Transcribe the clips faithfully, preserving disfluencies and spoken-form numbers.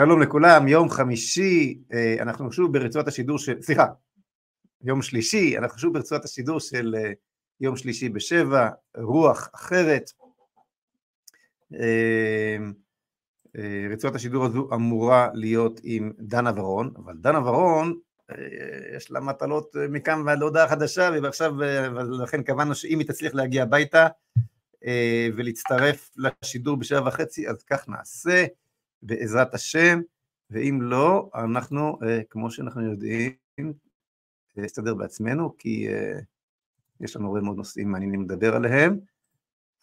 שלום לכולם, יום חמישי, אנחנו שוב ברצועת השידור של, סליחה, יום שלישי, אנחנו שוב ברצועת השידור של יום שלישי בשבע, רוח אחרת. רצועת השידור הזו אמורה להיות עם דנה ורון, אבל דנה ורון, יש לה מטלות מכאן ועד להודעה חדשה, ועכשיו, ולכן קבענו שאם היא תצליח להגיע הביתה ולהצטרף לשידור בשבע וחצי, אז כך נעשה. בעזרת השם, ואם לא, אנחנו, כמו שאנחנו יודעים, נסתדר בעצמנו, כי יש לנו הרבה מאוד נושאים מעניינים לדבר עליהם,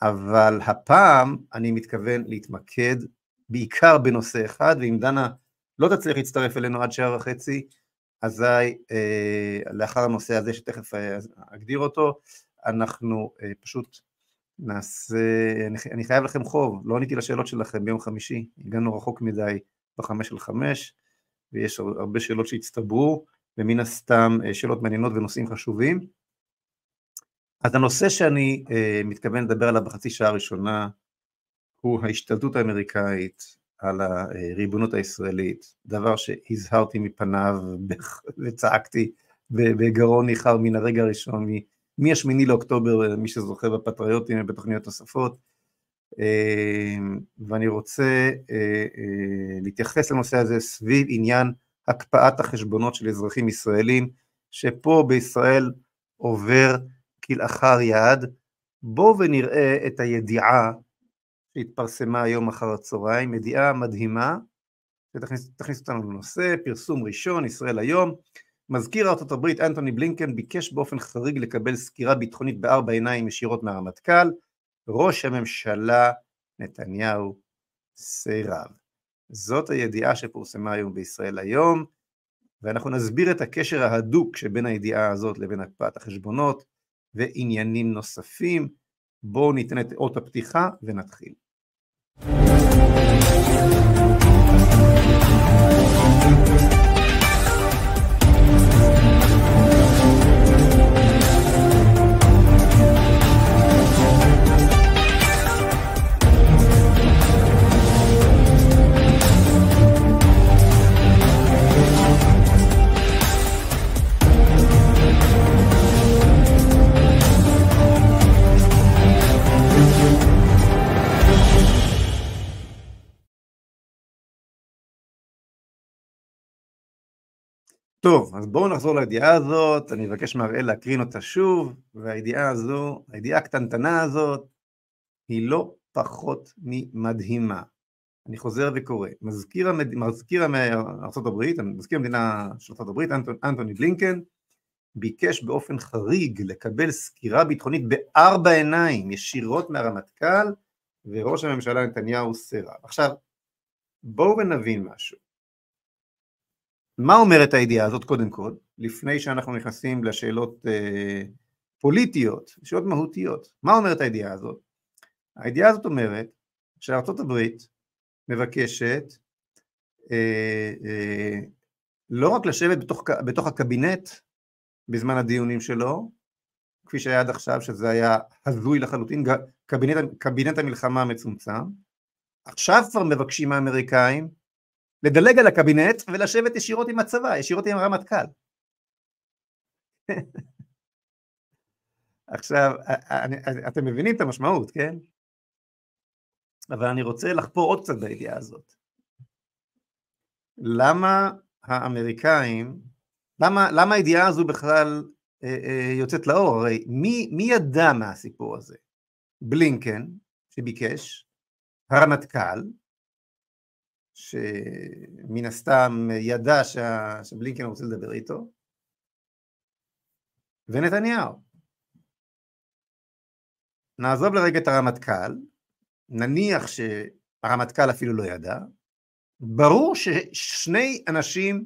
אבל הפעם אני מתכוון להתמקד בעיקר בנושא אחד, ואם דנה לא תצליח להצטרף אלינו עד שעה וחצי, אזי לאחר הנושא הזה שתכף אגדיר אותו, אנחנו פשוט נעשה, אני חייב לכם חוב, לא עניתי לשאלות שלכם ביום חמישי, הגענו רחוק מדי בחמש של חמש, ויש הרבה שאלות שהצטברו, ומן הסתם שאלות מעניינות ונושאים חשובים. אז הנושא שאני מתכוון לדבר עליו בחצי שעה הראשונה, הוא ההשתלטות האמריקאית על הריבונות הישראלית, דבר שהזהרתי מפניו וצעקתי בגרון ניחר מן הרגע הראשון, מהשמיני לאוקטובר, מי שזוכה בפטריוטים ובתוכניות נוספות, ואני רוצה להתייחס לנושא הזה סביב עניין הקפאת החשבונות של אזרחים ישראלים, שפה בישראל עובר כלאחר יד. בואו ונראה את הידיעה שהתפרסמה היום אחר הצהריים, ידיעה מדהימה, שתכניס אותנו לנושא, פרסום ראשון, ישראל היום, מזכיר ארצות הברית אנטוני בלינקן ביקש באופן חריג לקבל סקירה ביטחונית בארבע עיניים ישירות מהרמטכ"ל, ראש הממשלה נתניהו סירב. זאת הידיעה שפורסמה היום בישראל היום, ואנחנו נסביר את הקשר ההדוק שבין הידיעה הזאת לבין הקפאת החשבונות ועניינים נוספים. בואו ניתן את אות הפתיחה ונתחיל. טוב, אז בואו נחזור לידיעה הזאת, אני אבקש מהראל להקרין אותה שוב, והידיעה הזו, הידיעה הקטנטנה הזאת, היא לא פחות ממדהימה. אני חוזר וקורא, מזכיר, מזכיר מארצות הברית, מזכיר המדינה של ארצות הברית, אנטוני בלינקן, ביקש באופן חריג לקבל סקירה ביטחונית בארבע עיניים, ישירות מהרמטכ"ל, וראש הממשלה נתניהו סירב. עכשיו, בואו ונבין משהו. מה אומרת הידיעה הזאת קודם כל, לפני שאנחנו נכנסים לשאלות אה, פוליטיות, שאלות מהותיות? מה אומרת הידיעה הזאת? הידיעה הזאת אומרת שארצות הברית מבקשת אה, אה, לא רק לשבת בתוך, בתוך הקבינט בזמן הדיונים שלו, כפי שהיה עד עכשיו, שזה היה הזוי לחלוטין, קבינט, קבינט המלחמה המצומצם, עכשיו כבר מבקשים האמריקאים, לדלג על הקבינט ולשבת ישירות עם הצבא, ישירות עם הרמטכ"ל. עכשיו, אני, אתם מבינים את המשמעות, כן? אבל אני רוצה לחפור עוד קצת בידיעה הזאת. למה האמריקאים, למה, למה הידיעה הזו בכלל אה, אה, יוצאת לאור? הרי מי, מי ידע מהסיפור הזה? בלינקן, שביקש, הרמטכ"ל, שמן הסתם ידע שה... שבלינקן רוצה לדבר איתו, ונתניהו. נעזוב לרגע את הרמטכ"ל, נניח שהרמטכ"ל אפילו לא ידע, ברור ששני אנשים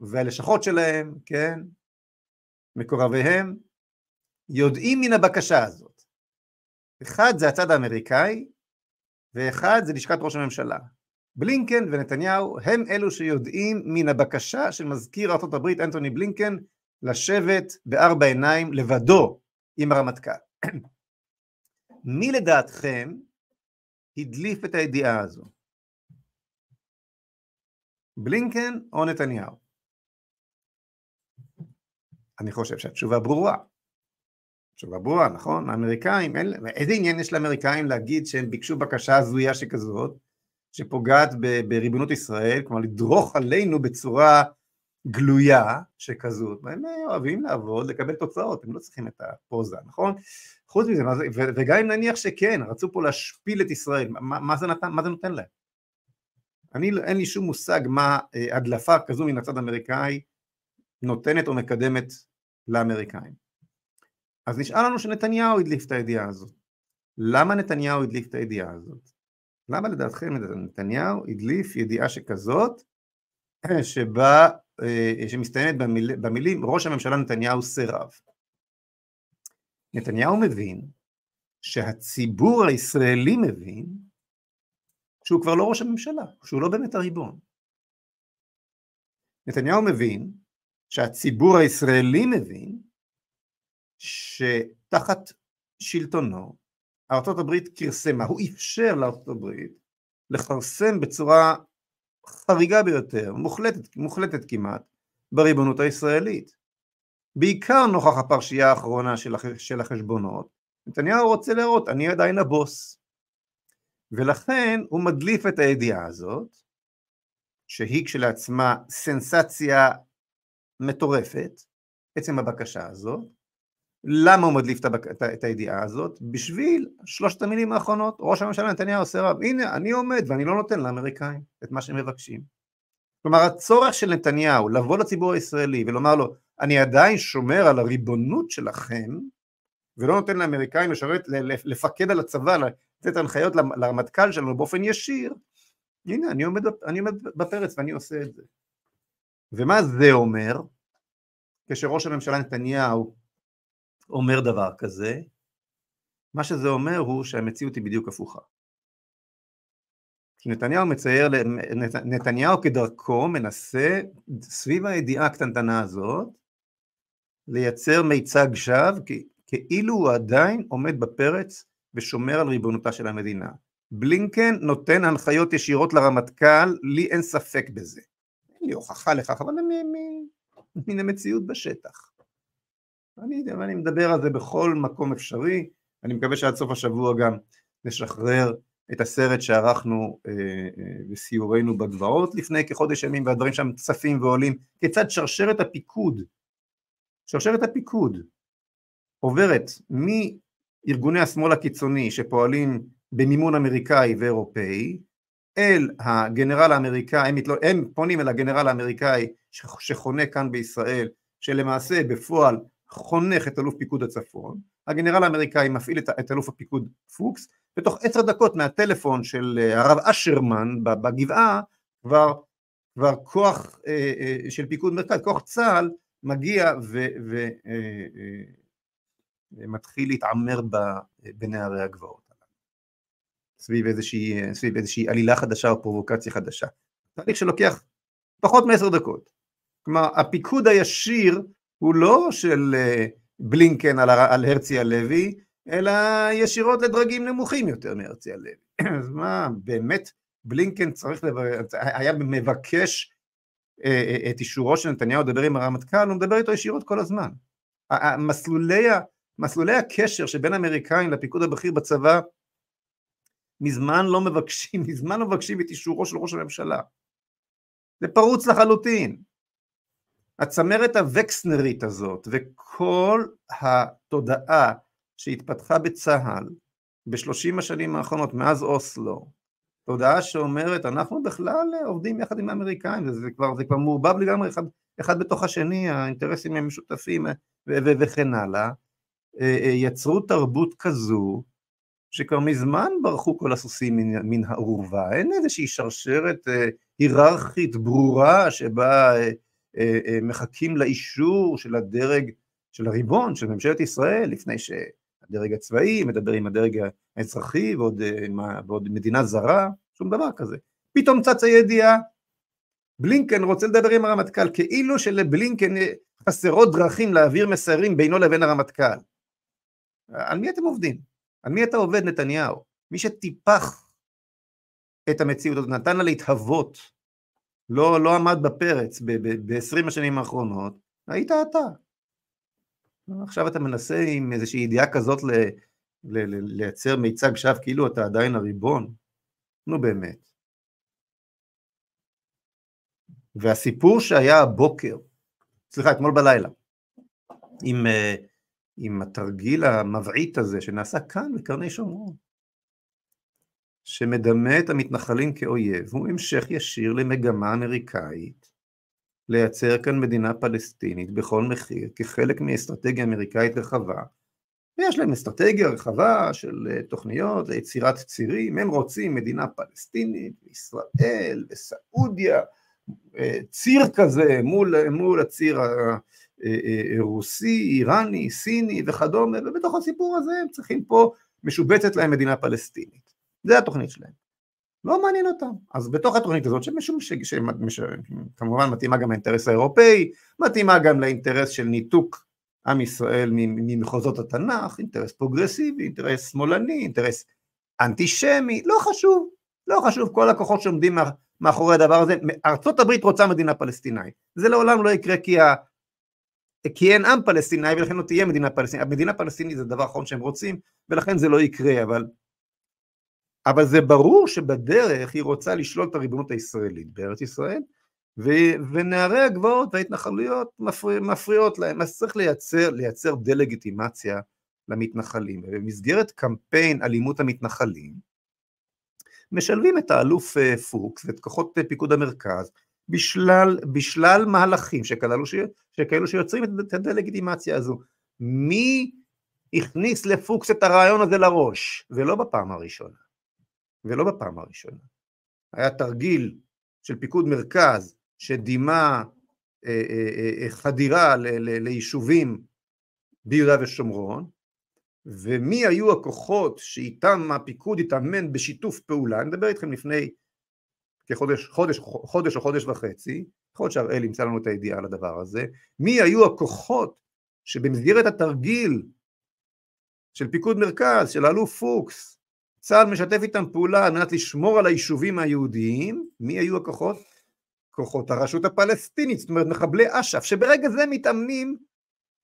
והלשכות שלהם, כן, מקורביהם, יודעים מן הבקשה הזאת. אחד זה הצד האמריקאי, ואחד זה לשכת ראש הממשלה. בלינקן ונתניהו הם אלו שיודעים מן הבקשה של מזכיר ארצות הברית אנטוני בלינקן לשבת בארבע עיניים לבדו עם הרמטכ"ל. מי לדעתכם הדליף את הידיעה הזו? בלינקן או נתניהו? אני חושב שהתשובה ברורה. תשובה ברורה, נכון? האמריקאים, איזה עניין יש לאמריקאים להגיד שהם ביקשו בקשה הזויה שכזאת, שפוגעת בריבונות ישראל, כלומר לדרוך עלינו בצורה גלויה שכזאת, והם אוהבים לעבוד, לקבל תוצאות, הם לא צריכים את הפוזה, נכון? חוץ מזה, וגם אם נניח שכן, רצו פה להשפיל את ישראל, מה, מה, זה, נתן, מה זה נותן להם? אני, אין לי שום מושג מה הדלפה כזו מן הצד האמריקאי נותנת או מקדמת לאמריקאים. אז נשאל לנו שנתניהו הדליף את הידיעה הזאת. למה נתניהו הדליף את הידיעה הזאת? למה לדעתכם נתניהו הדליף ידיעה שכזאת, שבה, שמסתיימת במיל, במילים ראש הממשלה נתניהו סירב? נתניהו מבין שהציבור הישראלי מבין שהוא כבר לא ראש הממשלה, שהוא לא באמת הריבון. נתניהו מבין שהציבור הישראלי מבין שתחת שלטונו ארצות הברית קרסמה, הוא אפשר לארצות הברית לכרסם בצורה חריגה ביותר, מוחלטת, מוחלטת כמעט, בריבונות הישראלית. בעיקר נוכח הפרשייה האחרונה של, הח... של החשבונות, נתניהו רוצה לראות, אני עדיין הבוס. ולכן הוא מדליף את הידיעה הזאת, שהיא כשלעצמה סנסציה מטורפת, עצם הבקשה הזאת. למה הוא מדליף את, הבק... את הידיעה הזאת? בשביל שלושת המילים האחרונות, ראש הממשלה נתניהו סירב, הנה אני עומד ואני לא נותן לאמריקאים את מה שהם מבקשים. כלומר הצורך של נתניהו לבוא לציבור הישראלי ולומר לו, אני עדיין שומר על הריבונות שלכם, ולא נותן לאמריקאים לשרת, לפקד על הצבא, לתת הנחיות לרמטכ"ל שלנו באופן ישיר, הנה אני עומד, אני עומד בפרץ ואני עושה את זה. ומה זה אומר? כשראש הממשלה נתניהו אומר דבר כזה, מה שזה אומר הוא שהמציאות היא בדיוק הפוכה. שנתניהו מצייר, נתניהו כדרכו מנסה סביב הידיעה הקטנטנה הזאת, לייצר מיצג שווא, כאילו הוא עדיין עומד בפרץ ושומר על ריבונותה של המדינה. בלינקן נותן הנחיות ישירות לרמטכ"ל, לי אין ספק בזה. אין לי הוכחה לכך, אבל מן המציאות בשטח. אני, אני מדבר על זה בכל מקום אפשרי, אני מקווה שעד סוף השבוע גם נשחרר את הסרט שערכנו אה, אה, בסיורנו בגבעות לפני כחודש ימים, והדברים שם צפים ועולים, כיצד שרשרת הפיקוד, שרשרת הפיקוד עוברת מארגוני השמאל הקיצוני שפועלים במימון אמריקאי ואירופאי, אל הגנרל האמריקאי, הם, מתלו, הם פונים אל הגנרל האמריקאי שחונק כאן בישראל, שלמעשה בפועל חונך את אלוף פיקוד הצפון, הגנרל האמריקאי מפעיל את, את אלוף הפיקוד פוקס, בתוך עשר דקות מהטלפון של הרב אשרמן בגבעה, כבר, כבר כוח אה, אה, של פיקוד מרכז, כוח צה"ל, מגיע ומתחיל אה, אה, להתעמר בנערי הגבעות. סביב איזושהי, סביב איזושהי עלילה חדשה או פרובוקציה חדשה. תהליך שלוקח פחות מעשר דקות. כלומר, הפיקוד הישיר הוא לא של בלינקן על, על הרצי הלוי, אלא ישירות לדרגים נמוכים יותר מהרצי הלוי. אז מה, באמת בלינקן צריך לברר, היה מבקש את אישורו של נתניהו לדבר עם הרמטכ"ל, הוא מדבר איתו ישירות כל הזמן. מסלולי, מסלולי הקשר שבין האמריקאים לפיקוד הבכיר בצבא, מזמן לא מבקשים, מזמן לא מבקשים את אישורו של ראש הממשלה. זה פרוץ לחלוטין. הצמרת הווקסנרית הזאת, וכל התודעה שהתפתחה בצה"ל, בשלושים השנים האחרונות, מאז אוסלו, תודעה שאומרת, אנחנו בכלל עובדים יחד עם האמריקאים, זה כבר, זה כבר מורבב לגמרי, אחד, אחד בתוך השני, האינטרסים הם משותפים, וכן הלאה, יצרו תרבות כזו, שכבר מזמן ברחו כל הסוסים מן, מן האורווה, אין איזושהי שרשרת היררכית ברורה, שבה מחכים לאישור של הדרג, של הריבון, של ממשלת ישראל, לפני שהדרג הצבאי מדבר עם הדרג האזרחי, ועוד, ועוד מדינה זרה, שום דבר כזה. פתאום צץ הידיעה, בלינקן רוצה לדבר עם הרמטכ"ל, כאילו שלבלינקן חסרות דרכים להעביר מסרים בינו לבין הרמטכ"ל. על מי אתם עובדים? על מי אתה עובד, נתניהו? מי שטיפח את המציאות, נתן לה להתהוות, לא, לא עמד בפרץ ב-עשרים השנים האחרונות, היית אתה. עכשיו אתה מנסה עם איזושהי ידיעה כזאת ל- ל- ל- לייצר מיצג שווא, כאילו אתה עדיין הריבון. נו באמת. והסיפור שהיה הבוקר, סליחה, אתמול בלילה, עם, עם התרגיל המבעית הזה שנעשה כאן בקרני שומרון, שמדמה את המתנחלים כאויב, הוא המשך ישיר למגמה אמריקאית, לייצר כאן מדינה פלסטינית בכל מחיר, כחלק מאסטרטגיה אמריקאית רחבה, ויש להם אסטרטגיה רחבה של תוכניות ליצירת צירים, הם רוצים מדינה פלסטינית, ישראל וסעודיה, ציר כזה מול, מול הציר הרוסי, איראני, סיני וכדומה, ובתוך הסיפור הזה הם צריכים פה משובצת להם מדינה פלסטינית. זה התוכנית שלהם. לא מעניין אותם. אז בתוך התוכנית הזאת, שכמובן מתאימה גם לאינטרס האירופאי, מתאימה גם לאינטרס של ניתוק עם ישראל ממחוזות התנ"ך, אינטרס פרוגרסיבי, אינטרס שמאלני, אינטרס אנטישמי, לא חשוב, לא חשוב, כל הכוחות שעומדים מאחורי הדבר הזה, ארצות הברית רוצה מדינה פלסטינאית, זה לעולם לא יקרה כי, ה... כי אין עם פלסטינאי, ולכן לא תהיה מדינה פלסטינאית, המדינה פלסטינית זה דבר אחרון שהם רוצים, ולכן זה לא יקרה, אבל, אבל זה ברור שבדרך היא רוצה לשלול את הריבונות הישראלית בארץ ישראל, ונערי הגבעות וההתנחלויות מפריעות להם, אז צריך לייצר, לייצר דלגיטימציה למתנחלים, ובמסגרת קמפיין אלימות המתנחלים, משלבים את האלוף פוקס ואת כוחות פיקוד המרכז, בשלל, בשלל מהלכים שכאלו, שכאלו שיוצרים את הדלגיטימציה הזו. מי הכניס לפוקס את הרעיון הזה לראש? ולא בפעם הראשונה. ולא בפעם הראשונה. היה תרגיל של פיקוד מרכז שדימה אה, אה, אה, חדירה ל, ל, ליישובים ביהודה ושומרון, ומי היו הכוחות שאיתם הפיקוד התאמן בשיתוף פעולה, אני מדבר איתכם לפני כחודש חודש, חודש או חודש וחצי, חודש הראל ימצא לנו את הידיעה על הדבר הזה, מי היו הכוחות שבמסגרת התרגיל של פיקוד מרכז, של אלוף פוקס, צה"ל משתף איתם פעולה על מנת לשמור על היישובים היהודיים, מי היו הכוחות? כוחות הרשות הפלסטינית, זאת אומרת מחבלי אש"ף, שברגע זה מתאמנים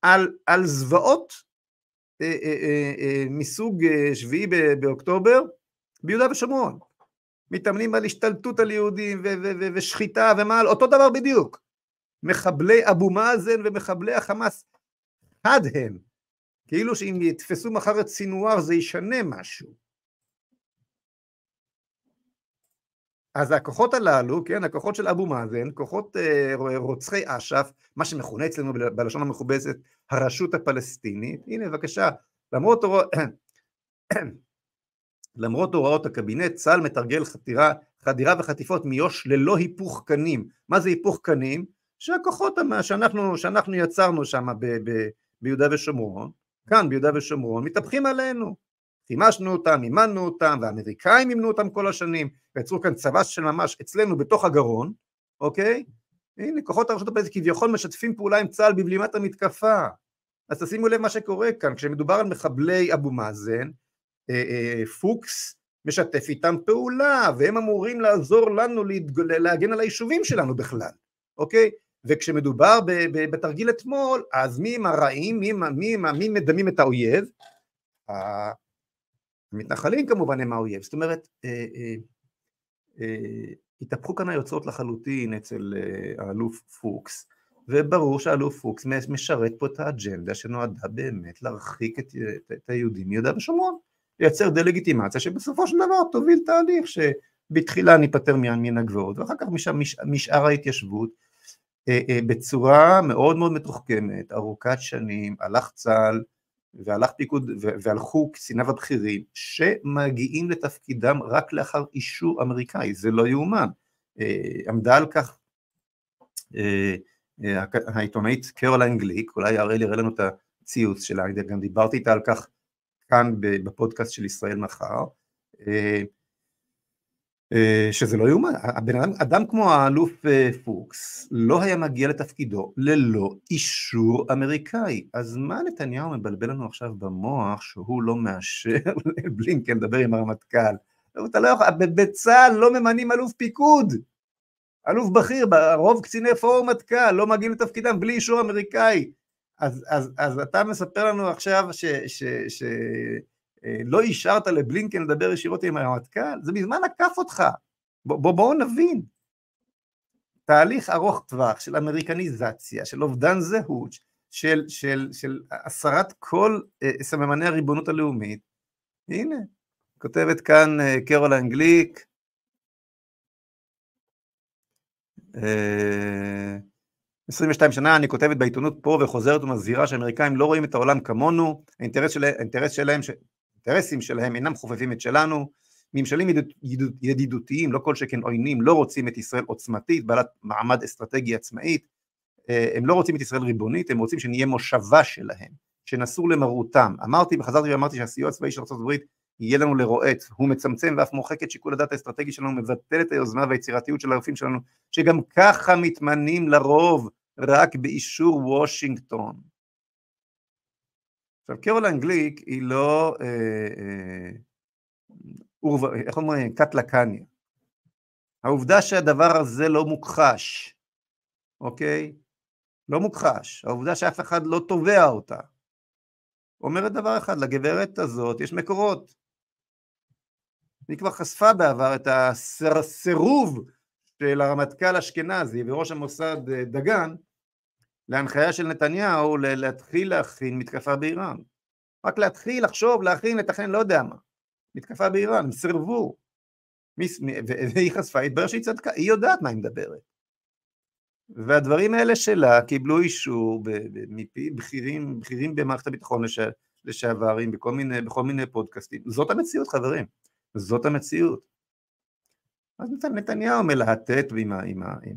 על, על זוועות, מסוג שביעי באוקטובר, ביהודה ושומרון, מתאמנים על השתלטות על יהודים ושחיטה ומה, אותו דבר בדיוק, מחבלי אבו מאזן ומחבלי החמאס, חד הם, כאילו שאם יתפסו מחר את סינואר זה ישנה משהו. אז הכוחות הללו, כן, הכוחות של אבו מאזן, כוחות רוצחי אש"ף, מה שמכונה אצלנו בלשון המכובסת, הרשות הפלסטינית, הנה בבקשה, למרות, למרות הוראות הקבינט, צה"ל מתרגל חתירה, חדירה וחטיפות מיוש ללא היפוך קנים. מה זה היפוך קנים? שהכוחות שאנחנו, שאנחנו יצרנו שם ב- ב- ביהודה ושומרון, כאן ביהודה ושומרון, מתהפכים עלינו. חימשנו אותם, אימנו אותם, והאמריקאים אימנו אותם כל השנים, ויצרו כאן צבא של ממש אצלנו בתוך הגרון, אוקיי? הנה, כוחות הרשות הפלסטינית כביכול משתפים פעולה עם צה"ל בבלימת המתקפה. אז תשימו לב מה שקורה כאן, כשמדובר על מחבלי אבו מאזן, אה, אה, פוקס משתף איתם פעולה, והם אמורים לעזור לנו להתגול, להגן על היישובים שלנו בכלל, אוקיי? וכשמדובר ב, ב, בתרגיל אתמול, אז מי עם הרעים, מי, מי, מי, מי מדמים את האויב? המתנחלים כמובן הם האויב, זאת אומרת, אה, אה, אה, התהפכו כאן היוצרות לחלוטין אצל האלוף פוקס, וברור שהאלוף פוקס משרת פה את האג'נדה שנועדה באמת להרחיק את, את היהודים מיהודה ושומרון, לייצר דלגיטימציה שבסופו של דבר תוביל תהליך שבתחילה ניפטר מן הגבעות, ואחר כך משאר, משאר ההתיישבות, אה, אה, בצורה מאוד מאוד מתוחכמת, ארוכת שנים, הלך צה"ל, והלך פיקוד, והלכו קציניו הבכירים, שמגיעים לתפקידם רק לאחר אישור אמריקאי, זה לא יאומן. עמדה על כך העיתונאית קרוליין גליק, אולי הראל יראה לנו את הציוץ שלה, גם דיברתי איתה על כך כאן בפודקאסט של ישראל מחר, שזה לא יאומן, אדם כמו האלוף פוקס לא היה מגיע לתפקידו ללא אישור אמריקאי, אז מה נתניהו מבלבל לנו עכשיו במוח שהוא לא מאשר לבלינקן לדבר עם הרמטכ"ל? בצה"ל לא ממנים אלוף פיקוד, אלוף בכיר, רוב קציני פורום מטכ"ל לא מגיעים לתפקידם בלי אישור אמריקאי, אז, אז, אז אתה מספר לנו עכשיו ש, ש, ש, לא אישרת לבלינקן לדבר ישירות עם המטכ"ל? זה מזמן עקף אותך. בואו נבין. תהליך ארוך טווח של אמריקניזציה, של אובדן זהות, של, של, של הסרת כל סממני הריבונות הלאומית. הנה, כותבת כאן קרול אנגליק, עשרים ושתיים שנה אני כותבת בעיתונות פה וחוזרת ומזהירה שהאמריקאים לא רואים את העולם כמונו, האינטרס של, האינטרס שלהם, האינטרסים שלהם אינם חופפים את שלנו, ממשלים ידידותיים, לא כל שכן עוינים, לא רוצים את ישראל עוצמתית, בעלת מעמד אסטרטגי עצמאית, הם לא רוצים את ישראל ריבונית, הם רוצים שנהיה מושבה שלהם, שנסור למרותם. אמרתי, וחזרתי ואמרתי שהסיוע הצבאי של ארצות הברית יהיה לנו לרועץ, הוא מצמצם ואף מוחק את שיקול הדעת האסטרטגי שלנו, מבטל את היוזמה והיצירתיות של הרופאים שלנו, שגם ככה מתמנים לרוב רק באישור וושינגטון. עכשיו, קרול אנגליק היא לא, אה, אה, אור, איך אומרים, קטלה קניה. העובדה שהדבר הזה לא מוכחש, אוקיי? לא מוכחש. העובדה שאף אחד לא תובע אותה. אומרת דבר אחד, לגברת הזאת יש מקורות. היא כבר חשפה בעבר את הסירוב של הרמטכ"ל אשכנזי וראש המוסד דגן, להנחיה של נתניהו להתחיל להכין מתקפה באיראן. רק להתחיל, לחשוב, להכין, לתכן, לא יודע מה. מתקפה באיראן, הם סירבו. והיא חשפה, התברר שהיא צדקה, היא יודעת מה היא מדברת. והדברים האלה שלה קיבלו אישור מפי בכירים, בכירים במערכת הביטחון לשעברים, בכל מיני, בכל מיני פודקאסטים. זאת המציאות, חברים. זאת המציאות. אז נתניהו מלהטט עם, עם, עם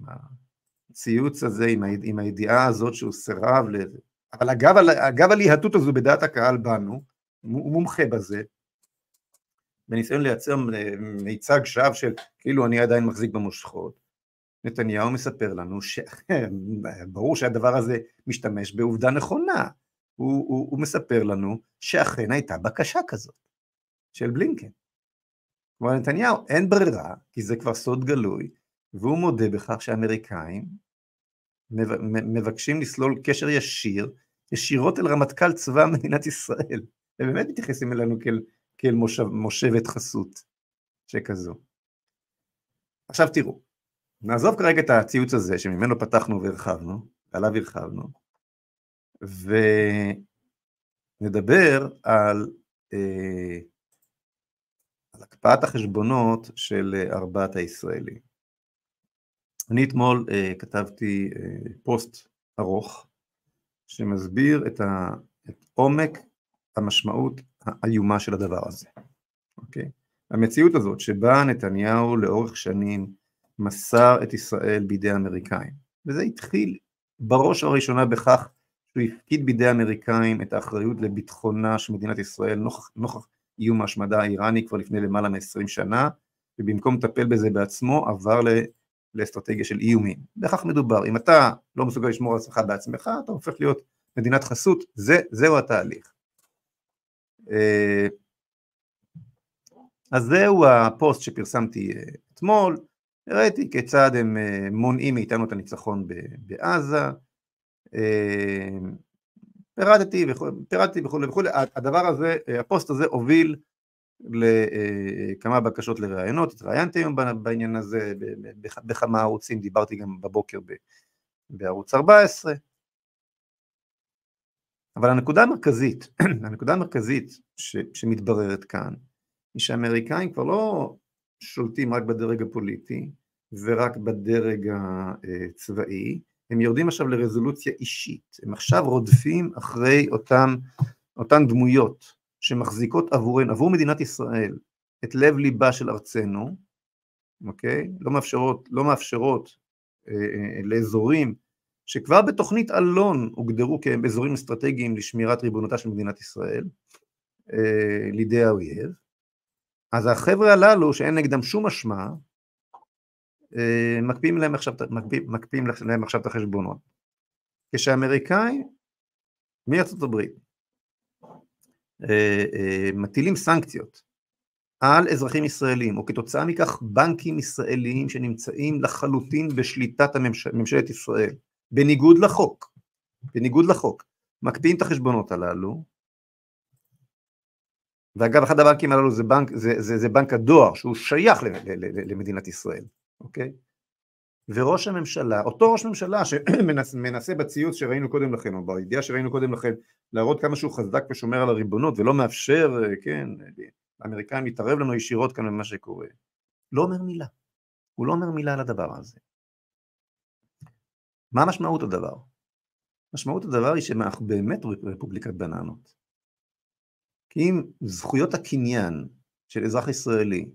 הציוץ הזה, עם, עם הידיעה הזאת שהוא סירב לזה. אבל אגב, אגב הליהטות הזו בדעת הקהל בנו, הוא מומחה בזה, בניסיון לייצר מיצג שווא של כאילו אני עדיין מחזיק במושכות. נתניהו מספר לנו שברור שהדבר הזה משתמש בעובדה נכונה. הוא, הוא, הוא מספר לנו שאכן הייתה בקשה כזאת של בלינקן. כלומר, נתניהו אין ברירה, כי זה כבר סוד גלוי, והוא מודה בכך שהאמריקאים מבקשים לסלול קשר ישיר, ישירות אל רמטכ"ל צבא מדינת ישראל. הם באמת מתייחסים אלינו כאל, כאל מושב, מושבת חסות שכזו. עכשיו תראו, נעזוב כרגע את הציוץ הזה, שממנו פתחנו והרחבנו, עליו הרחבנו, ונדבר על, אה, על הקפאת החשבונות של ארבעת הישראלים. אני אתמול אה, כתבתי אה, פוסט ארוך, שמסביר את, ה, את עומק המשמעות האיומה של הדבר הזה. אוקיי? המציאות הזאת שבה נתניהו לאורך שנים, מסר את ישראל בידי האמריקאים, וזה התחיל בראש הראשונה בכך שהוא הפקיד בידי האמריקאים את האחריות לביטחונה של מדינת ישראל נוכח, נוכח איום ההשמדה האיראני כבר לפני למעלה מ-עשרים שנה, ובמקום לטפל בזה בעצמו עבר ל- לאסטרטגיה של איומים. בכך מדובר, אם אתה לא מסוגל לשמור על עצמך בעצמך, אתה הופך להיות מדינת חסות, זה, זהו התהליך. אז זהו הפוסט שפרסמתי אתמול, ראיתי כיצד הם מונעים מאיתנו את הניצחון בעזה, פירטתי וכו' וכו'. הדבר הזה, הפוסט הזה הוביל לכמה בקשות לראיונות, התראיינתי היום בעניין הזה בכמה ערוצים, דיברתי גם בבוקר בערוץ ארבע עשרה, אבל הנקודה המרכזית, הנקודה המרכזית שמתבררת כאן, היא שהאמריקאים כבר לא שולטים רק בדרג הפוליטי, ורק בדרג הצבאי, הם יורדים עכשיו לרזולוציה אישית, הם עכשיו רודפים אחרי אותם, אותן דמויות, שמחזיקות עבורנו, עבור מדינת ישראל, את לב ליבה של ארצנו, אוקיי? לא מאפשרות, לא מאפשרות אה, אה, לאזורים, שכבר בתוכנית אלון, הוגדרו כהם אזורים אסטרטגיים, לשמירת ריבונותה של מדינת ישראל, אה, לידי האויב, אז החבר'ה הללו, שאין נגדם שום אשמה, מקפיאים להם עכשיו, מקפיאים, מקפיאים להם עכשיו את החשבונות. כשהאמריקאים, מארצות הברית, מטילים סנקציות על אזרחים ישראלים, או כתוצאה מכך בנקים ישראליים שנמצאים לחלוטין בשליטת ממשלת ישראל, בניגוד לחוק, בניגוד לחוק, מקפיאים את החשבונות הללו, ואגב, אחד הבנקים הללו זה בנק, זה, זה, זה בנק הדואר, שהוא שייך למדינת ישראל, אוקיי? וראש הממשלה, אותו ראש ממשלה שמנסה בציוץ שראינו קודם לכן, או בידיעה שראינו קודם לכן, להראות כמה שהוא חזק ושומר על הריבונות, ולא מאפשר, כן, האמריקאים יתערב לנו ישירות כאן ממה שקורה. לא אומר מילה. הוא לא אומר מילה על הדבר הזה. מה משמעות הדבר? משמעות הדבר היא שאנחנו באמת רפובליקת בננות. כי אם זכויות הקניין של אזרח ישראלי,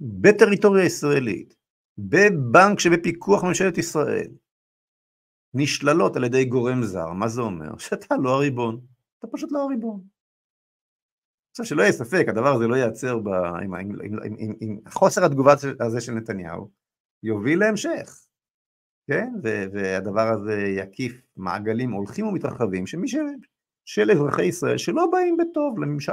בטריטוריה ישראלית, בבנק שבפיקוח ממשלת ישראל, נשללות על ידי גורם זר, מה זה אומר? שאתה לא הריבון, אתה פשוט לא הריבון. עכשיו שלא יהיה ספק, הדבר הזה לא ייעצר, ב... עם, עם, עם, עם, עם, עם חוסר התגובה הזה של נתניהו, יוביל להמשך, כן? ו, והדבר הזה יקיף מעגלים הולכים ומתרחבים, שמי ש... של אזרחי ישראל, שלא באים בטוב לממשל,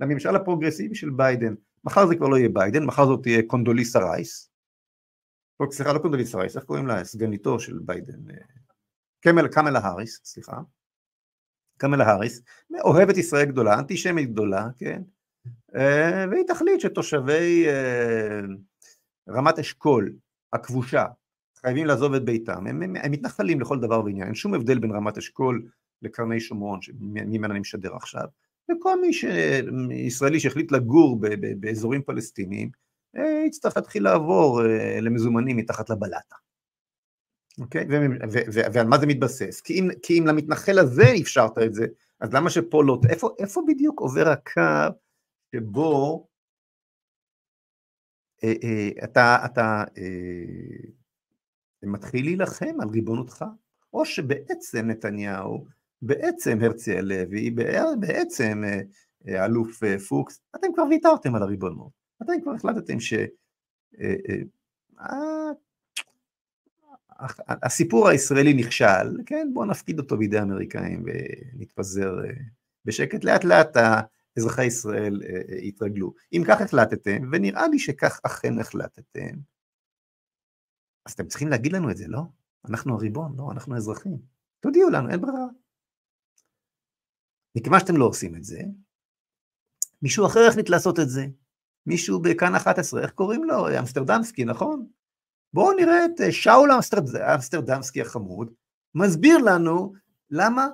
לממשל הפרוגרסיבי של ביידן, מחר זה כבר לא יהיה ביידן, מחר זאת תהיה קונדוליסה רייס, לא, סליחה, לא קונדוליסה רייס, איך קוראים לה? סגניתו של ביידן, קמלה, קמלה האריס, סליחה, קמלה האריס, אוהבת ישראל גדולה, אנטישמית גדולה, כן, והיא תחליט שתושבי רמת אשכול, הכבושה, חייבים לעזוב את ביתם, הם, הם, הם מתנחלים לכל דבר ועניין, אין שום הבדל בין רמת אשכול, לקרני שומרון, שממנה אני משדר עכשיו, וכל מי שישראלי שהחליט לגור באזורים פלסטיניים, יצטרך להתחיל לעבור למזומנים מתחת לבלטה. אוקיי? ועל מה זה מתבסס? כי אם למתנחל הזה אפשרת את זה, אז למה שפה לא... איפה בדיוק עובר הקו שבו אתה מתחיל להילחם על ריבונותך? או שבעצם נתניהו... בעצם הרצי הלוי, בעצם אלוף פוקס, אתם כבר ויתרתם על הריבונות, אתם כבר החלטתם שהסיפור הישראלי נכשל, כן, בואו נפקיד אותו בידי האמריקאים ונתפזר בשקט, לאט לאט אזרחי ישראל יתרגלו. אם כך החלטתם, ונראה לי שכך אכן החלטתם, אז אתם צריכים להגיד לנו את זה, לא? אנחנו הריבון, לא, אנחנו אזרחים. תודיעו לנו, אין ברירה. מכיוון שאתם לא עושים את זה, מישהו אחר החליט לעשות את זה, מישהו בכאן אחת עשרה, איך קוראים לו? אמסטרדמסקי, נכון? בואו נראה את שאול אמסטרדמסקי החמוד, מסביר לנו למה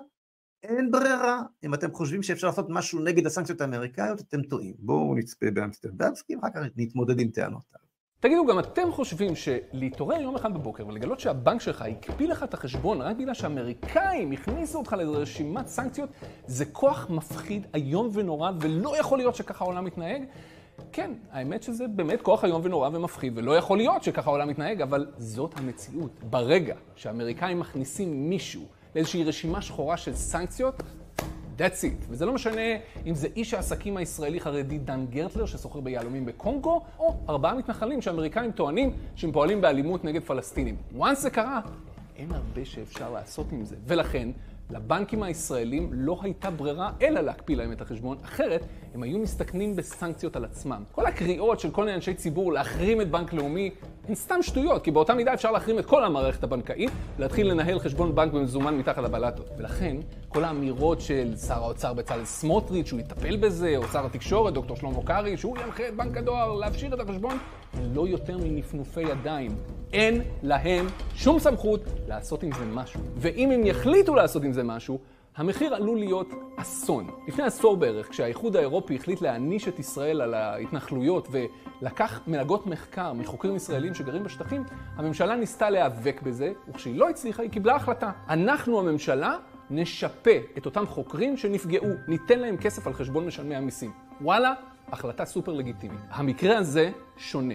אין ברירה, אם אתם חושבים שאפשר לעשות משהו נגד הסנקציות האמריקאיות, אתם טועים. בואו נצפה באמסטרדמסקי, ואחר כך נתמודד עם טענותיו. תגידו, גם אתם חושבים שלהתעורר יום אחד בבוקר ולגלות שהבנק שלך יקפיל לך את החשבון רק בגלל שהאמריקאים הכניסו אותך לרשימת סנקציות, זה כוח מפחיד איום ונורא ולא יכול להיות שככה העולם מתנהג? כן, האמת שזה באמת כוח איום ונורא ומפחיד ולא יכול להיות שככה העולם מתנהג, אבל זאת המציאות. ברגע שהאמריקאים מכניסים מישהו לאיזושהי רשימה שחורה של סנקציות, that's it. וזה לא משנה אם זה איש העסקים הישראלי חרדי דן גרטלר שסוחר ביהלומים בקונגו, או ארבעה מתנחלים שהאמריקאים טוענים שהם פועלים באלימות נגד פלסטינים. once זה קרה, אין הרבה שאפשר לעשות עם זה. ולכן, לבנקים הישראלים לא הייתה ברירה אלא להקפיא להם את החשבון, אחרת הם היו מסתכנים בסנקציות על עצמם. כל הקריאות של כל אנשי ציבור להחרים את בנק לאומי הן סתם שטויות, כי באותה מידה אפשר להחרים את כל המערכת הבנקאית, להתחיל לנהל חשבון בנק במזומן מתחת לבלטות. ולכן, כל האמירות של שר האוצר בצלאל סמוטריץ' שהוא יטפל בזה, או שר התקשורת, דוקטור שלמה קרעי, שהוא ינחה את בנק הדואר להפשיר את החשבון, הן לא יותר מנפנופי ידיים. אין להם שום סמכות לעשות עם זה משהו. ואם הם יחליטו לעשות עם זה משהו, המחיר עלול להיות אסון. לפני עשור בערך, כשהאיחוד האירופי החליט להעניש את ישראל על ההתנחלויות ולקח מלגות מחקר מחוקרים ישראלים שגרים בשטחים, הממשלה ניסתה להיאבק בזה, וכשהיא לא הצליחה, היא קיבלה החלטה. אנחנו הממשלה נשפה את אותם חוקרים שנפגעו, ניתן להם כסף על חשבון משלמי המיסים. וואלה, החלטה סופר לגיטימית. המקרה הזה שונה.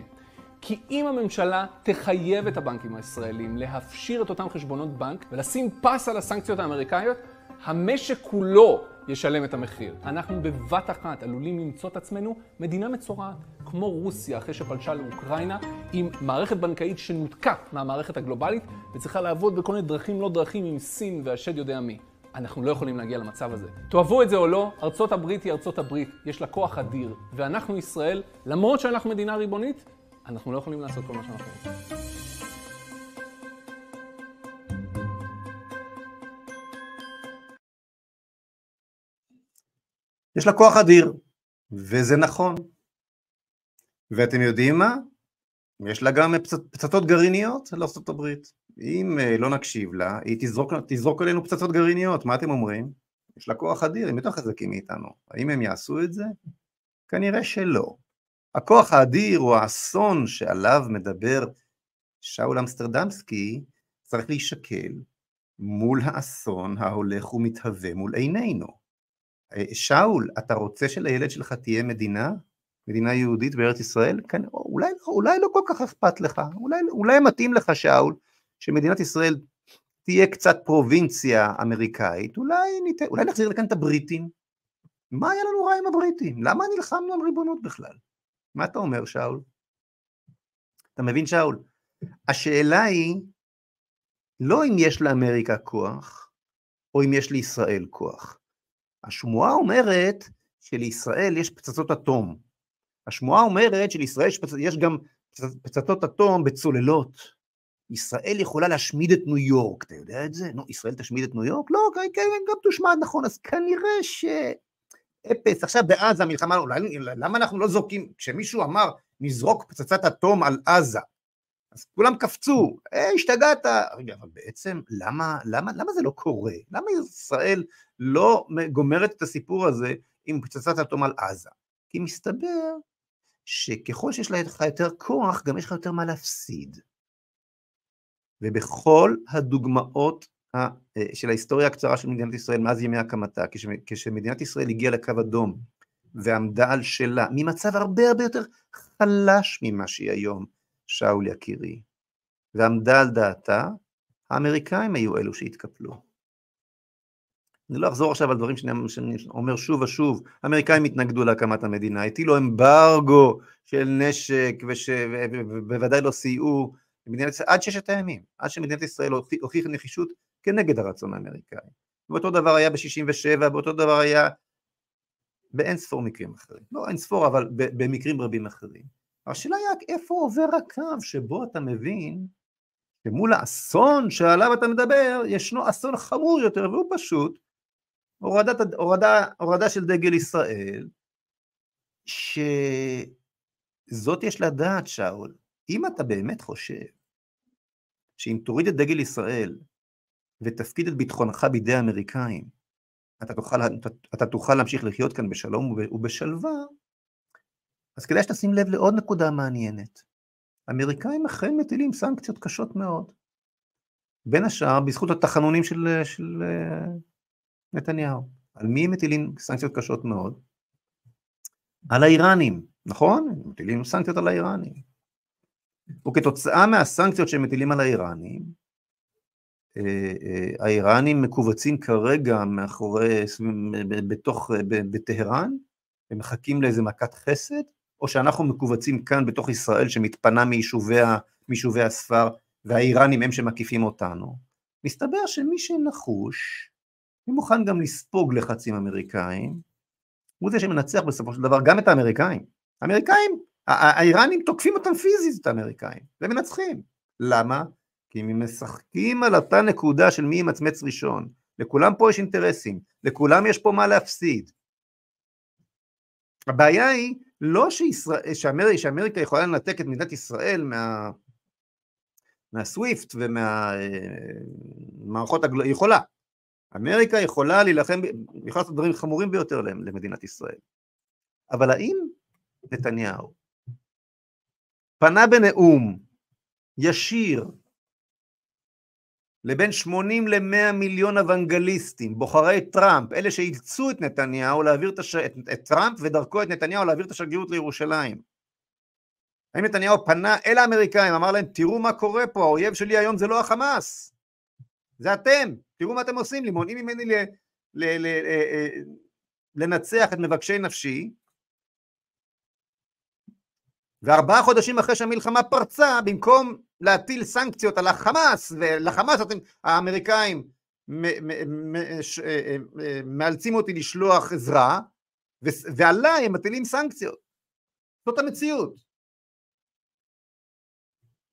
כי אם הממשלה תחייב את הבנקים הישראלים להפשיר את אותם חשבונות בנק ולשים פס על הסנקציות האמריקאיות, המשק כולו ישלם את המחיר. אנחנו בבת אחת עלולים למצוא את עצמנו מדינה מצורעת, כמו רוסיה אחרי שפלשה לאוקראינה, עם מערכת בנקאית שנותקה מהמערכת הגלובלית וצריכה לעבוד בכל מיני דרכים לא דרכים עם סין והשד יודע מי. אנחנו לא יכולים להגיע למצב הזה. תאהבו את זה או לא, ארצות הברית היא ארצות הברית, יש לה כוח אדיר, ואנחנו ישראל, למרות שאנחנו מדינה ריבונית, אנחנו לא יכולים לעשות כל מה שאנחנו רוצים. יש לה כוח אדיר, וזה נכון. ואתם יודעים מה? יש לה גם פצצות גרעיניות לארצות הברית. אם לא נקשיב לה, היא תזרוק, תזרוק עלינו פצצות גרעיניות. מה אתם אומרים? יש לה כוח אדיר, הם יותר חזקים מאיתנו. האם הם יעשו את זה? כנראה שלא. הכוח האדיר או האסון שעליו מדבר שאול אמסטרדמסקי צריך להישקל מול האסון ההולך ומתהווה מול עינינו. שאול, אתה רוצה שלילד שלך תהיה מדינה? מדינה יהודית בארץ ישראל? כאן, אולי, אולי לא כל כך אכפת לך, אולי, אולי מתאים לך שאול, שמדינת ישראל תהיה קצת פרובינציה אמריקאית, אולי, נת... אולי נחזיר לכאן את הבריטים. מה היה לנו רע עם הבריטים? למה נלחמנו על ריבונות בכלל? מה אתה אומר שאול? אתה מבין שאול? השאלה היא, לא אם יש לאמריקה כוח, או אם יש לישראל כוח. השמועה אומרת שלישראל יש פצצות אטום. השמועה אומרת שלישראל יש גם פצצות אטום בצוללות. ישראל יכולה להשמיד את ניו יורק, אתה יודע את זה? נו, ישראל תשמיד את ניו יורק? לא, גם תושמד, נכון, אז כנראה ש... אפס, עכשיו בעזה המלחמה, אולי, למה אנחנו לא זורקים? כשמישהו אמר, נזרוק פצצת אטום על עזה, אז כולם קפצו, אה, השתגעת, רגע, אבל בעצם, למה, למה, למה זה לא קורה? למה ישראל לא גומרת את הסיפור הזה עם פצצת אטום על עזה? כי מסתבר שככל שיש לך יותר כוח, גם יש לך יותר מה להפסיד. ובכל הדוגמאות של ההיסטוריה הקצרה של מדינת ישראל, מאז ימי הקמתה, כשמדינת ישראל הגיעה לקו אדום, ועמדה על שלה, ממצב הרבה הרבה יותר חלש ממה שהיא היום, שאול יקירי, ועמדה על דעתה, האמריקאים היו אלו שהתקפלו. אני לא אחזור עכשיו על דברים שאני אומר שוב ושוב, האמריקאים התנגדו להקמת המדינה, הטילו אמברגו של נשק, ובוודאי לא סייעו, עד ששת הימים, עד שמדינת ישראל הוכיחה נחישות כנגד הרצון האמריקאי. ואותו דבר היה ב-שישים ושבע, ואותו דבר היה באין ספור מקרים אחרים. לא אין ספור, אבל במקרים רבים אחרים. השאלה היא איפה עובר הקו שבו אתה מבין שמול האסון שעליו אתה מדבר, ישנו אסון חמור יותר, והוא פשוט הורדה, הורדה, הורדה של דגל ישראל, שזאת יש לדעת שאול, אם אתה באמת חושב שאם תוריד את דגל ישראל ותפקיד את ביטחונך בידי האמריקאים, אתה תוכל, אתה, אתה תוכל להמשיך לחיות כאן בשלום ובשלווה, אז כדאי שתשים לב לעוד נקודה מעניינת. האמריקאים אכן מטילים סנקציות קשות מאוד. בין השאר, בזכות התחנונים של, של נתניהו. על מי מטילים סנקציות קשות מאוד? על האיראנים, נכון? מטילים סנקציות על האיראנים. וכתוצאה מהסנקציות שהם מטילים על האיראנים, האיראנים מקובצים כרגע מאחורי, בתוך, בטהרן, הם מחכים לאיזה מכת חסד, או שאנחנו מקובצים כאן בתוך ישראל שמתפנה מיישובי הספר, והאיראנים הם שמקיפים אותנו. מסתבר שמי שנחוש, הוא מוכן גם לספוג לחצים אמריקאים, הוא זה שמנצח בסופו של דבר גם את האמריקאים. האמריקאים, האיראנים תוקפים אותם פיזית את האמריקאים, ומנצחים. למה? כי הם משחקים על אותה נקודה של מי ימצמץ ראשון. לכולם פה יש אינטרסים, לכולם יש פה מה להפסיד. הבעיה היא לא שישראל, שאמר, שאמריקה יכולה לנתק את מדינת ישראל מה, מהסוויפט ומהמערכות הגלויות, יכולה. אמריקה יכולה להילחם, יכולה לעשות דברים חמורים ביותר למדינת ישראל. אבל האם נתניהו פנה בנאום ישיר לבין שמונים למאה מיליון אוונגליסטים, בוחרי טראמפ, אלה שאילצו את נתניהו להעביר את, הש... את... את טראמפ ודרכו את נתניהו להעביר את השגרירות לירושלים. האם נתניהו פנה אל האמריקאים, אמר להם, תראו מה קורה פה, האויב שלי היום זה לא החמאס, זה אתם, תראו מה אתם עושים לי, מונעים ממני ל... ל... ל... ל... לנצח את מבקשי נפשי, וארבעה חודשים אחרי שהמלחמה פרצה, במקום להטיל סנקציות על החמאס, ולחמאס האמריקאים מאלצים אותי לשלוח עזרה, ועליי הם מטילים סנקציות. זאת המציאות.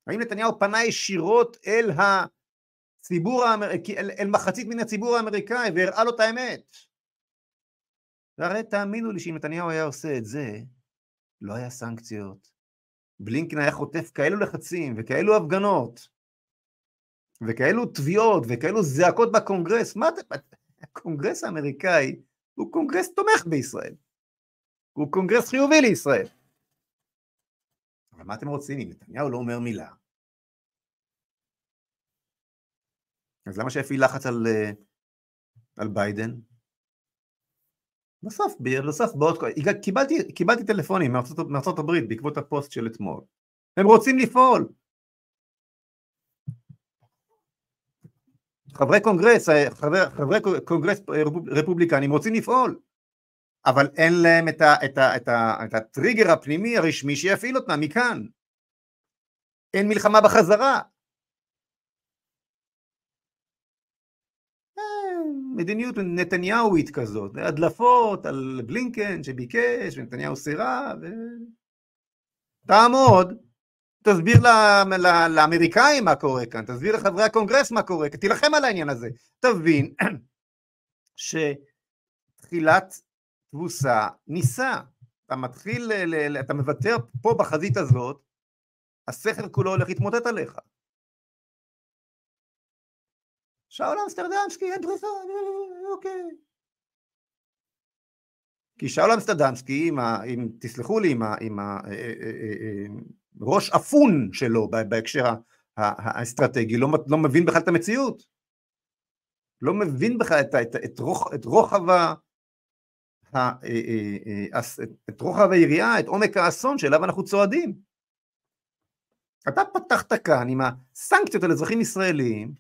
האם נתניהו פנה ישירות אל הציבור האמריקאי, אל מחצית מן הציבור האמריקאי, והראה לו את האמת? והרי תאמינו לי שאם נתניהו היה עושה את זה, לא היה סנקציות. בלינקן היה חוטף כאלו לחצים, וכאלו הפגנות, וכאלו תביעות, וכאלו זעקות בקונגרס. מה זה? הקונגרס האמריקאי הוא קונגרס תומך בישראל. הוא קונגרס חיובי לישראל. אבל מה אתם רוצים? אם נתניהו לא אומר מילה, אז למה שהפעיל לחץ על, על ביידן? בסוף, בסוף, בעוד... קיבלתי, קיבלתי טלפונים מארצות, מארצות הברית בעקבות הפוסט של אתמול. הם רוצים לפעול. חברי קונגרס, חברי, חברי קונגרס רפובליקנים רוצים לפעול, אבל אין להם את, ה, את, ה, את, ה, את הטריגר הפנימי הרשמי שיפעיל אותם מכאן. אין מלחמה בחזרה. מדיניות נתניהווית כזאת, הדלפות על בלינקן שביקש, ונתניהו סירה, ו... תעמוד, תסביר ל- ל- לאמריקאים מה קורה כאן, תסביר לחברי הקונגרס מה קורה, תילחם על העניין הזה, תבין שתחילת תבוסה ניסה, אתה מתחיל, ל- ל- אתה מוותר פה בחזית הזאת, הסכר כולו הולך להתמוטט עליך. שאול אמסטרדמסקי, אין ברירה, אוקיי. כי שאול אמסטרדמסקי, אם תסלחו לי, עם הראש אפון שלו בהקשר האסטרטגי, לא מבין בכלל את המציאות. לא מבין בכלל את רוחב היריעה, את עומק האסון שאליו אנחנו צועדים. אתה פתחת כאן עם הסנקציות על אזרחים ישראלים,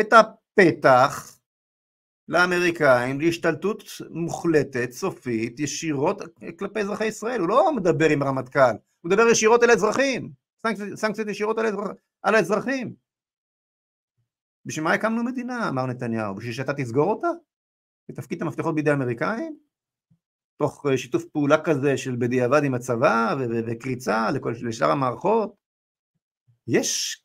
את הפתח לאמריקאים להשתלטות מוחלטת, סופית, ישירות כלפי אזרחי ישראל. הוא לא מדבר עם רמטכ"ל, הוא מדבר ישירות אל האזרחים, סנקציות, סנקציות ישירות על, האזרח, על האזרחים. בשביל מה הקמנו מדינה, אמר נתניהו, בשביל שאתה תסגור אותה? ותפקיד את המפתחות בידי האמריקאים? תוך שיתוף פעולה כזה של בדיעבד עם הצבא ו- ו- וקריצה לכל, לשאר המערכות? יש...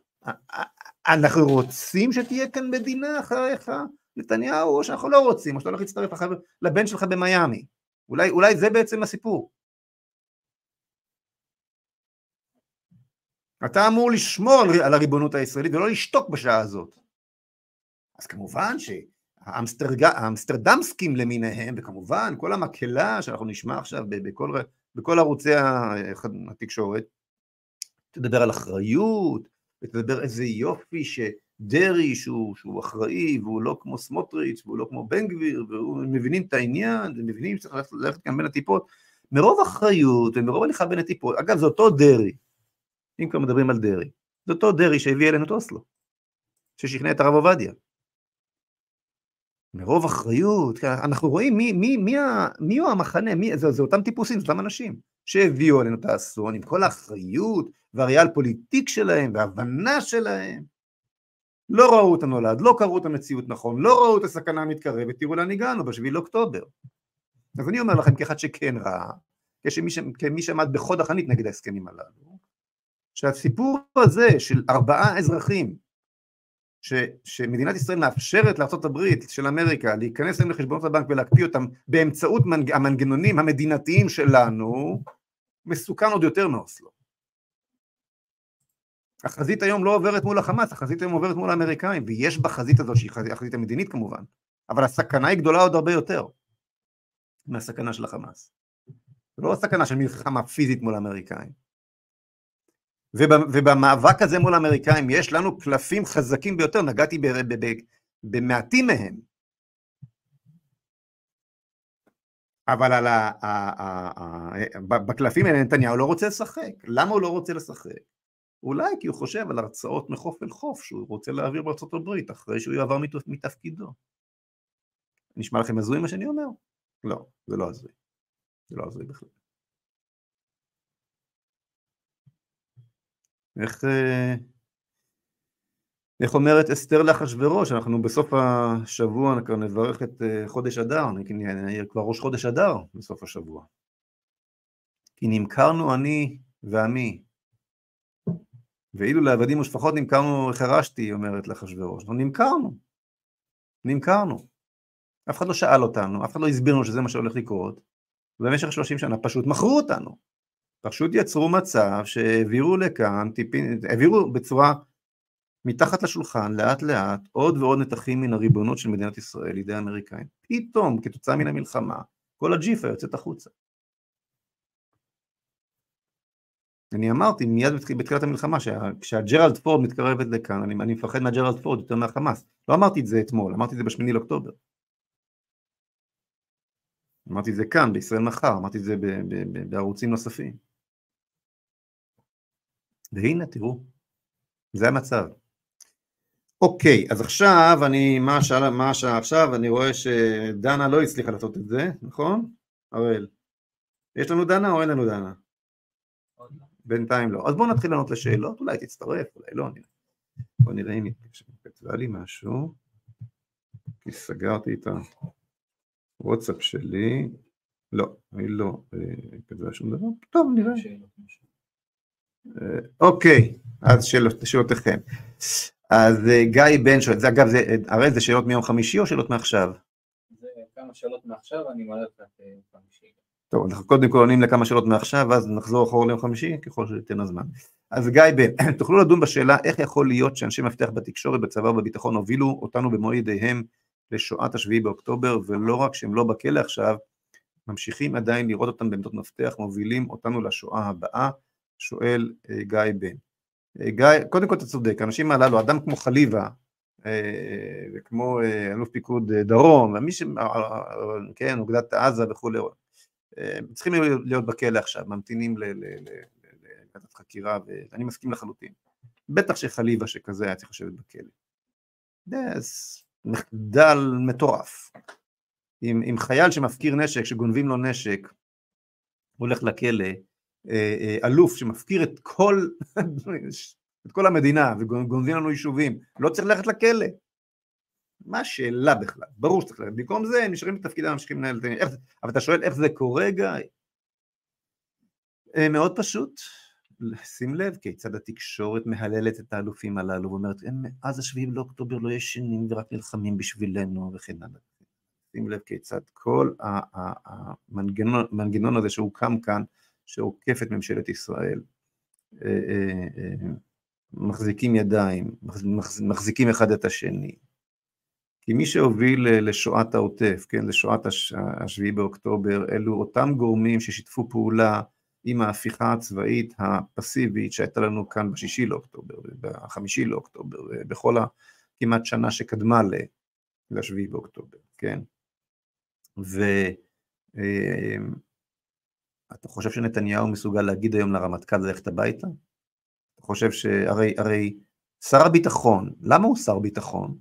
אנחנו רוצים שתהיה כאן מדינה אחריך, נתניהו, או שאנחנו לא רוצים, או שאתה הולך להצטרף לחבר, לבן שלך במייאמי. אולי, אולי זה בעצם הסיפור. אתה אמור לשמור על הריבונות הישראלית, ולא לשתוק בשעה הזאת. אז כמובן שהאמסטרדמסקים למיניהם, וכמובן כל המקהלה שאנחנו נשמע עכשיו בכל, בכל ערוצי התקשורת, תדבר על אחריות, ותדבר איזה יופי שדרי שהוא, שהוא אחראי, והוא לא כמו סמוטריץ', והוא לא כמו בן גביר, והוא מבינים את העניין, ומבינים שצריך ללכת כאן בין הטיפות, מרוב אחריות ומרוב הליכה בין הטיפות. אגב, זה אותו דרי, אם כבר מדברים על דרי, זה אותו דרי שהביא אלינו את אוסלו, ששכנע את הרב עובדיה. מרוב אחריות, אנחנו רואים מי, מי, מי, מי הוא המחנה, מי, זה, זה אותם טיפוסים, זה אותם אנשים, שהביאו עלינו את האסון, עם כל האחריות, והריאל פוליטיק שלהם, וההבנה שלהם, לא ראו את הנולד, לא קראו את המציאות נכון, לא ראו את הסכנה המתקרבת, תראו לאן הגענו בשביל אוקטובר. אז אני אומר לכם, כאחד שכן ראה, כמי שעמד בחוד החנית נגד ההסכמים הללו, שהסיפור הזה של ארבעה אזרחים, ש, שמדינת ישראל מאפשרת לארצות הברית של אמריקה, להיכנס להם לחשבונות הבנק ולהקפיא אותם, באמצעות המנגנונים המדינתיים שלנו, מסוכן עוד יותר מאוסלו. החזית היום לא עוברת מול החמאס, החזית היום עוברת מול האמריקאים, ויש בחזית הזו שהיא החזית המדינית כמובן, אבל הסכנה היא גדולה עוד הרבה יותר מהסכנה של החמאס. לא הסכנה של מלחמה פיזית מול האמריקאים. ובמאבק הזה מול האמריקאים יש לנו קלפים חזקים ביותר, נגעתי במעטים מהם. אבל בקלפים האלה נתניהו לא רוצה לשחק. למה הוא לא רוצה לשחק? אולי כי הוא חושב על הרצאות מחוף אל חוף, שהוא רוצה להעביר בארצות הברית, אחרי שהוא יעבר מתפקידו. נשמע לכם הזוי מה שאני אומר? לא, זה לא הזוי. זה לא הזוי בכלל. איך, איך אומרת אסתר לאחשוורוש? אנחנו בסוף השבוע נברך את חודש אדר, כבר ראש חודש אדר בסוף השבוע. כי נמכרנו אני ועמי, ואילו לעבדים ושפחות נמכרנו חרשתי, אומרת לאחשוורוש. אנחנו נמכרנו, נמכרנו. אף אחד לא שאל אותנו, אף אחד לא הסביר לנו שזה מה שהולך לקרות, ובמשך שלושים שנה פשוט מכרו אותנו. פשוט יצרו מצב שהעבירו לכאן, טיפין, העבירו בצורה מתחת לשולחן, לאט לאט, עוד ועוד נתחים מן הריבונות של מדינת ישראל, לידי האמריקאים. פתאום, כתוצאה מן המלחמה, כל הג'יפה יוצאת החוצה. אני אמרתי מיד בתחילת המלחמה, כשהג'רלד פורד מתקרבת לכאן, אני, אני מפחד מהג'רלד פורד יותר מהחמאס. לא אמרתי את זה אתמול, אמרתי את זה בשמיני לאוקטובר. אמרתי את זה כאן, בישראל מחר, אמרתי את זה ב- ב- ב- בערוצים נוספים. והנה, תראו, זה המצב. אוקיי, אז עכשיו אני, מה השעה, מה השעה עכשיו? אני רואה שדנה לא הצליחה לעשות את זה, נכון? אראל. יש לנו דנה או אין לנו דנה? בינתיים לא. אז בואו נתחיל לענות לשאלות, אולי תצטרף, אולי לא, נראה. בואו נראה אם יתקצבה לי משהו, כי סגרתי את הוואטסאפ שלי. לא, אני לא כתבה שום דבר, טוב, נראה. אוקיי, אז שאלותיכם. אז גיא בן שואל, אגב, הרי זה שאלות מיום חמישי או שאלות מעכשיו? זה כמה שאלות מעכשיו, אני מעלה את חמישי. טוב, אנחנו קודם כל עונים לכמה שאלות מעכשיו, ואז נחזור אחורה ליום חמישי, ככל שתיתן הזמן. אז גיא בן, תוכלו לדון בשאלה איך יכול להיות שאנשי מפתח בתקשורת, בצבא ובביטחון הובילו אותנו במו ידיהם לשואת השביעי באוקטובר, ולא רק שהם לא בכלא עכשיו, ממשיכים עדיין לראות אותם בעמדות מפתח, מובילים אותנו לשואה הבאה, שואל גיא בן. גיא, קודם כל אתה צודק, אנשים הללו, אדם כמו חליבה, וכמו אלוף פיקוד דרום, ומי ש... כן, אוגדת עזה וכולי, צריכים להיות בכלא עכשיו, ממתינים לתת חקירה, ואני מסכים לחלוטין. בטח שחליבה שכזה היה צריך לשבת בכלא. זה מחדל מטורף. אם חייל שמפקיר נשק, שגונבים לו נשק, הולך לכלא, אלוף שמפקיר את כל, את כל המדינה, וגונבים לנו יישובים, לא צריך ללכת לכלא. מה השאלה בכלל? ברור שצריך ללכת. במקום זה, נשארים בתפקידה, ממשיכים לנהל את זה. אבל אתה שואל איך זה קורה, גיא? מאוד פשוט. שים לב, כיצד התקשורת מהללת את האלופים הללו, ואומרת, אז השביעים לאוקטובר לא ישנים, ורק נלחמים בשבילנו, וכן הלאה. שים לב, כיצד כל המנגנון הזה שהוקם כאן, שעוקף את ממשלת ישראל, מחזיקים ידיים, מחזיקים אחד את השני, כי מי שהוביל לשואת העוטף, כן, לשואת השביעי באוקטובר, אלו אותם גורמים ששיתפו פעולה עם ההפיכה הצבאית הפסיבית שהייתה לנו כאן בשישי לאוקטובר, בחמישי לאוקטובר, בכל הכמעט שנה שקדמה לשביעי באוקטובר, כן. ואתה חושב שנתניהו מסוגל להגיד היום לרמטכ"ל ללכת הביתה? אתה חושב שהרי, הרי שר הביטחון, למה הוא שר ביטחון?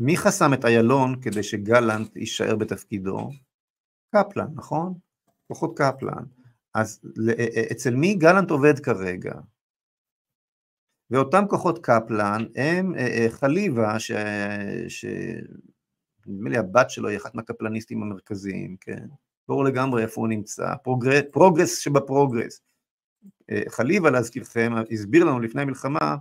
מי חסם את איילון כדי שגלנט יישאר בתפקידו? קפלן, נכון? פחות קפלן. אז אצל מי גלנט עובד כרגע? ואותם כוחות קפלן הם חליבה, ש... ש... נדמה לי הבת שלו היא אחת מהקפלניסטים המרכזיים, כן? ברור לגמרי איפה הוא נמצא, פרוגרס, פרוגרס שבפרוגרס. חליבה, להזכירכם, הסביר לנו לפני המלחמה,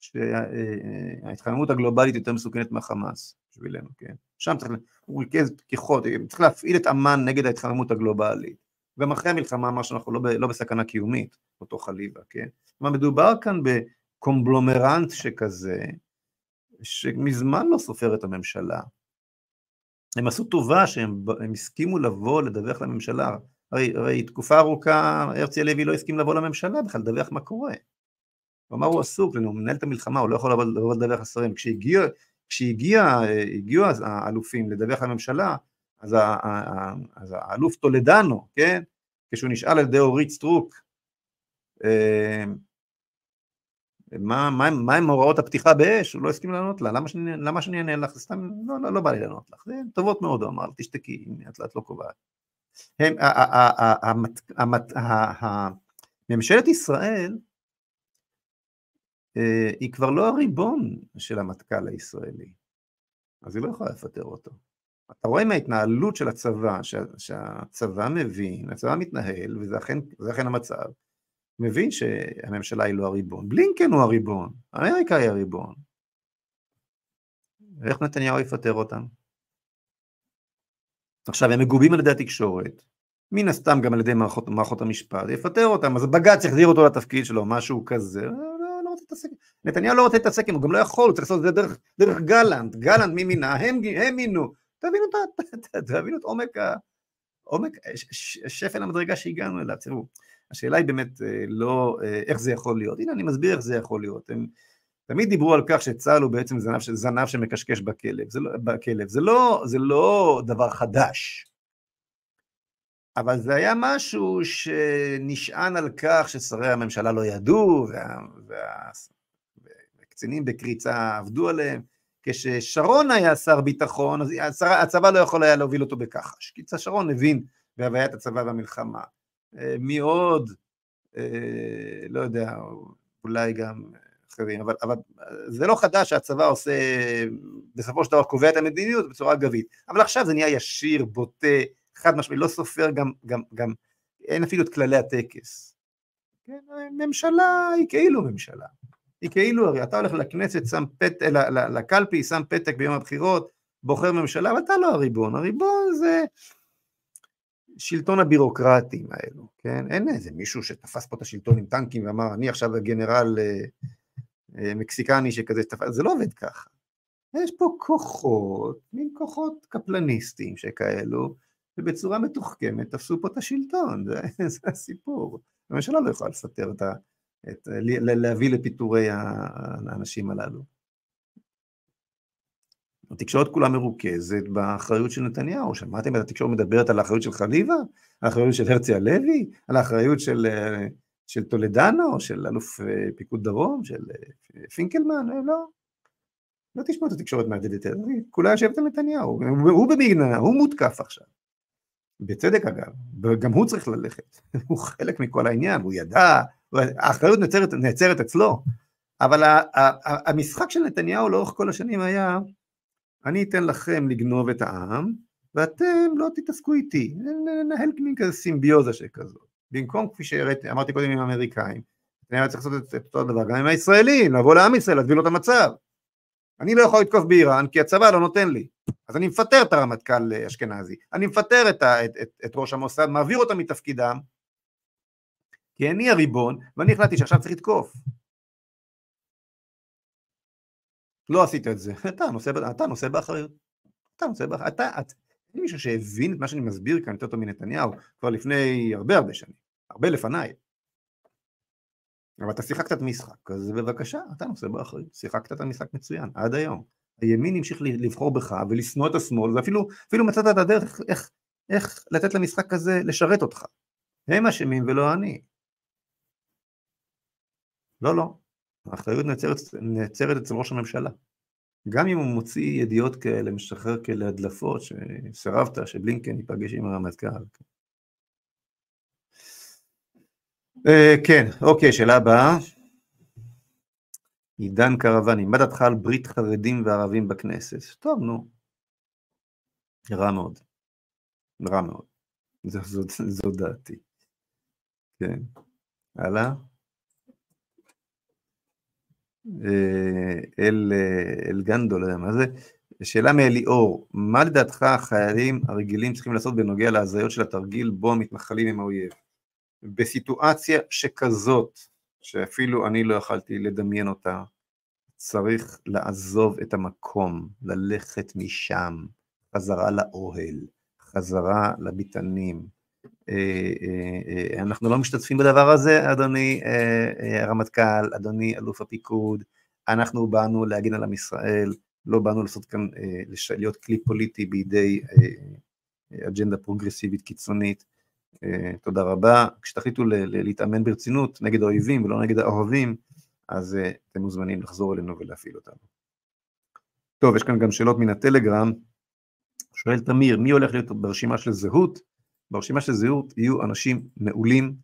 שההתחממות הגלובלית יותר מסוכנת מהחמאס, בשבילנו, כן? שם צריך, הוא ריכז פתיחות, צריך להפעיל את אמן נגד ההתחממות הגלובלית, גם אחרי המלחמה אמר שאנחנו לא, לא בסכנה קיומית, אותו חליבה, כן? מה מדובר כאן בקומבלומרנט שכזה, שמזמן לא סופר את הממשלה, הם עשו טובה שהם הם הסכימו לבוא לדווח לממשלה, הרי, הרי תקופה ארוכה, הרצי הלוי לא הסכים לבוא לממשלה, בכלל לדווח מה קורה, הוא אמר, הוא עסוק, הוא מנהל את המלחמה, הוא לא יכול לבוא לדווח השרים. כשהגיעו האלופים לדווח לממשלה, אז האלוף טולדנו, כן? כשהוא נשאל על ידי אורית סטרוק, מה הם הוראות הפתיחה באש? הוא לא הסכים לענות לה, למה שאני אענה לך? סתם, לא בא לי לענות לך, זה טובות מאוד, הוא אמר, תשתקי, את לא קובעת. ממשלת ישראל, היא כבר לא הריבון של המטכ"ל הישראלי, אז היא לא יכולה לפטר אותו. אתה רואה מההתנהלות של הצבא, שה, שהצבא מבין, הצבא מתנהל, וזה אכן, זה אכן המצב, מבין שהממשלה היא לא הריבון, בלינקן הוא הריבון, אמריקה היא הריבון. איך נתניהו יפטר אותם? עכשיו הם מגובים על ידי התקשורת, מן הסתם גם על ידי מערכות, מערכות המשפט, יפטר אותם, אז בג"ץ יחזיר אותו לתפקיד שלו, משהו כזה, נתניהו לא רוצה להתעסק, הוא גם לא יכול, הוא צריך לעשות את זה דרך גלנט, גלנט מי מינה, הם מינו, תבינו את עומק שפל המדרגה שהגענו אליו. תראו, השאלה היא באמת לא איך זה יכול להיות, הנה אני מסביר איך זה יכול להיות, הם תמיד דיברו על כך שצה"ל הוא בעצם זנב שמקשקש בכלב, זה לא דבר חדש, אבל זה היה משהו שנשען על כך ששרי הממשלה לא ידעו, והקצינים בקריצה עבדו עליהם, כששרון היה שר ביטחון, אז הצבא לא יכול היה להוביל אותו בכחש, כי שרון הבין בהוויית הצבא והמלחמה, מי עוד, לא יודע, אולי גם אחרים, אבל, אבל זה לא חדש שהצבא עושה, בסופו של דבר קובע את המדיניות בצורה אגבית, אבל עכשיו זה נהיה ישיר, בוטה, חד משמעי, לא סופר גם, גם, גם, אין אפילו את כללי הטקס. כן, ממשלה היא כאילו ממשלה. היא כאילו, הרי אתה הולך לכנסת, שם פת, לקלפי, שם פתק ביום הבחירות, בוחר ממשלה, אבל אתה לא הריבון. הריבון זה שלטון הבירוקרטים האלו, כן? אין איזה מישהו שתפס פה את השלטון עם טנקים ואמר, אני עכשיו גנרל אה, אה, מקסיקני שכזה שתפס, זה לא עובד ככה. יש פה כוחות, מין כוחות קפלניסטיים שכאלו, ובצורה מתוחכמת תפסו פה את השלטון, זה, זה הסיפור. הממשלה לא יכולה לפטר את ה... את, להביא לפיטורי האנשים הללו. התקשורת כולה מרוכזת באחריות של נתניהו, שמעתם את התקשורת מדברת על האחריות של חליבה, על האחריות של הרצי הלוי, על האחריות של, של טולדנו, של אלוף פיקוד דרום, של פינקלמן, לא. לא תשמע את התקשורת מהדלת, כולה יושבת על נתניהו, הוא, הוא במגננה, הוא מותקף עכשיו. בצדק אגב, גם הוא צריך ללכת, הוא חלק מכל העניין, הוא ידע, האחריות נעצרת, נעצרת אצלו, אבל ה, ה, ה, המשחק של נתניהו לאורך כל השנים היה, אני אתן לכם לגנוב את העם, ואתם לא תתעסקו איתי, ננהל מין כזה סימביוזה שכזאת, במקום כפי שאמרתי קודם עם האמריקאים, אני צריך לעשות את אותו דבר, גם עם הישראלים, לבוא לעם ישראל, להסביר לו את המצב, אני לא יכול לתקוף באיראן, כי הצבא לא נותן לי, אז אני מפטר את הרמטכ"ל אשכנזי, אני מפטר את, ה, את, את, את ראש המוסד, מעביר אותם מתפקידם, כי אני הריבון, ואני החלטתי שעכשיו צריך לתקוף. לא עשית את זה, אתה נושא, אתה נושא באחריות, אתה נושא באחריות, אתה, אתה, אין מישהו שהבין את מה שאני מסביר כאן, יותר טוב מנתניהו, כבר לפני הרבה הרבה שנים, הרבה לפניי, אבל אתה שיחקת את המשחק, אז בבקשה, אתה נושא באחריות, שיחקת את המשחק מצוין, עד היום. הימין המשיך לבחור בך ולשנוא את השמאל, ואפילו אפילו מצאת את הדרך איך, איך, איך לתת למשחק הזה לשרת אותך. הם אשמים ולא אני. לא, לא. האחריות נעצרת, נעצרת אצל ראש הממשלה. גם אם הוא מוציא ידיעות כאלה, משחרר כאלה הדלפות, שסירבת, שבלינקן ייפגש עם הרמטכ"ל. כן, אוקיי, שאלה הבאה. עידן קרבני, מה דעתך על ברית חרדים וערבים בכנסת? טוב, נו. רע מאוד. רע מאוד. זו, זו, זו דעתי. כן. הלאה. אל, אל גנדו, לא יודע מה זה. שאלה מאליאור, מה לדעתך החיילים הרגילים צריכים לעשות בנוגע להזיות של התרגיל בו המתנחלים עם האויב? בסיטואציה שכזאת, שאפילו אני לא יכלתי לדמיין אותה, צריך לעזוב את המקום, ללכת משם, חזרה לאוהל, חזרה לביטנים. אנחנו לא משתתפים בדבר הזה, אדוני הרמטכ"ל, אדוני אלוף הפיקוד, אנחנו באנו להגן על עם ישראל, לא באנו לעשות כאן, להיות כלי פוליטי בידי אג'נדה פרוגרסיבית קיצונית, Uh, תודה רבה, כשתחליטו ל- ל- להתאמן ברצינות נגד האויבים ולא נגד האוהבים, אז uh, אתם מוזמנים לחזור אלינו ולהפעיל אותנו. טוב, יש כאן גם שאלות מן הטלגרם, שואל תמיר, מי הולך להיות ברשימה של זהות? ברשימה של זהות יהיו אנשים מעולים,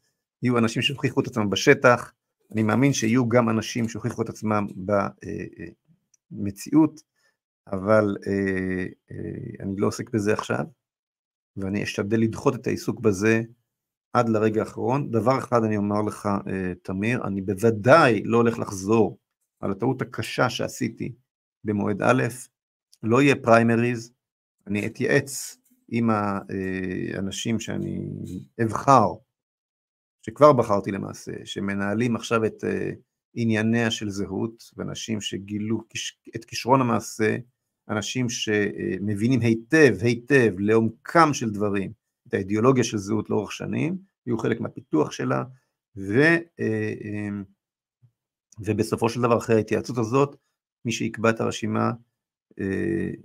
יהיו אנשים שהוכיחו את עצמם בשטח, אני מאמין שיהיו גם אנשים שהוכיחו את עצמם במציאות, אבל אני לא עוסק בזה עכשיו, ואני אשתדל לדחות את העיסוק בזה עד לרגע האחרון. דבר אחד אני אומר לך, תמיר, אני בוודאי לא הולך לחזור על הטעות הקשה שעשיתי במועד א', לא יהיה פריימריז, אני אתייעץ עם האנשים שאני אבחר, שכבר בחרתי למעשה, שמנהלים עכשיו את ענייניה של זהות, ואנשים שגילו את כישרון המעשה, אנשים שמבינים היטב, היטב, לעומקם של דברים, את האידיאולוגיה של זהות לאורך שנים, יהיו חלק מהפיתוח שלה, ו, ובסופו של דבר, אחרי ההתייעצות הזאת, מי שיקבע את הרשימה,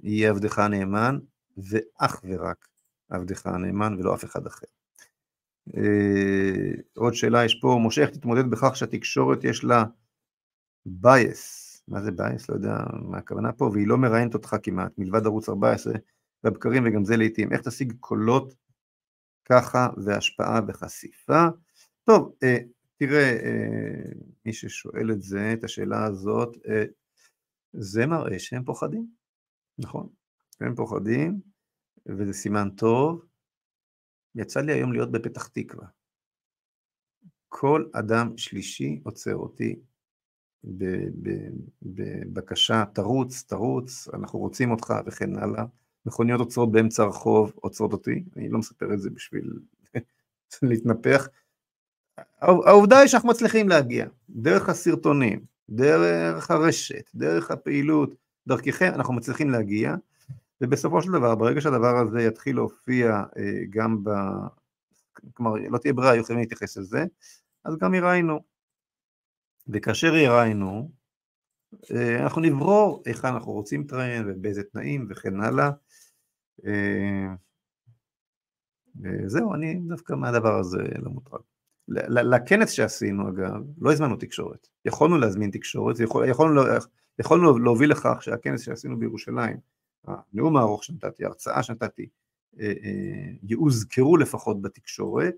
יהיה עבדך הנאמן, ואך ורק עבדך הנאמן, ולא אף אחד אחר. עוד שאלה יש פה, משה, איך תתמודד בכך שהתקשורת יש לה בייס, מה זה בייס? לא יודע מה הכוונה פה, והיא לא מראיינת אותך כמעט, מלבד ערוץ ארבע עשרה, בבקרים וגם זה לעתים, איך תשיג קולות ככה והשפעה וחשיפה? טוב, תראה, מי ששואל את זה, את השאלה הזאת, זה מראה שהם פוחדים, נכון? הם פוחדים, וזה סימן טוב. יצא לי היום להיות בפתח תקווה. כל אדם שלישי עוצר אותי בבקשה, תרוץ, תרוץ, אנחנו רוצים אותך וכן הלאה. מכוניות עוצרות באמצע הרחוב, עוצרות אותי, אני לא מספר את זה בשביל להתנפח. העובדה היא שאנחנו מצליחים להגיע, דרך הסרטונים, דרך הרשת, דרך הפעילות, דרככם, אנחנו מצליחים להגיע, ובסופו של דבר, ברגע שהדבר הזה יתחיל להופיע גם ב... כלומר, לא תהיה ברירה, יוכלנו להתייחס לזה, אז גם יראינו. וכאשר יראינו, אנחנו נברור איכן אנחנו רוצים להתראיין, ובאיזה תנאים, וכן הלאה. זהו, אני דווקא מהדבר הזה לא מוטרד. לכנס שעשינו, אגב, לא הזמנו תקשורת. יכולנו להזמין תקשורת, יכולנו להוביל לכך שהכנס שעשינו בירושלים, הנאום הארוך שנתתי, הרצאה שנתתי, יאוזכרו לפחות בתקשורת,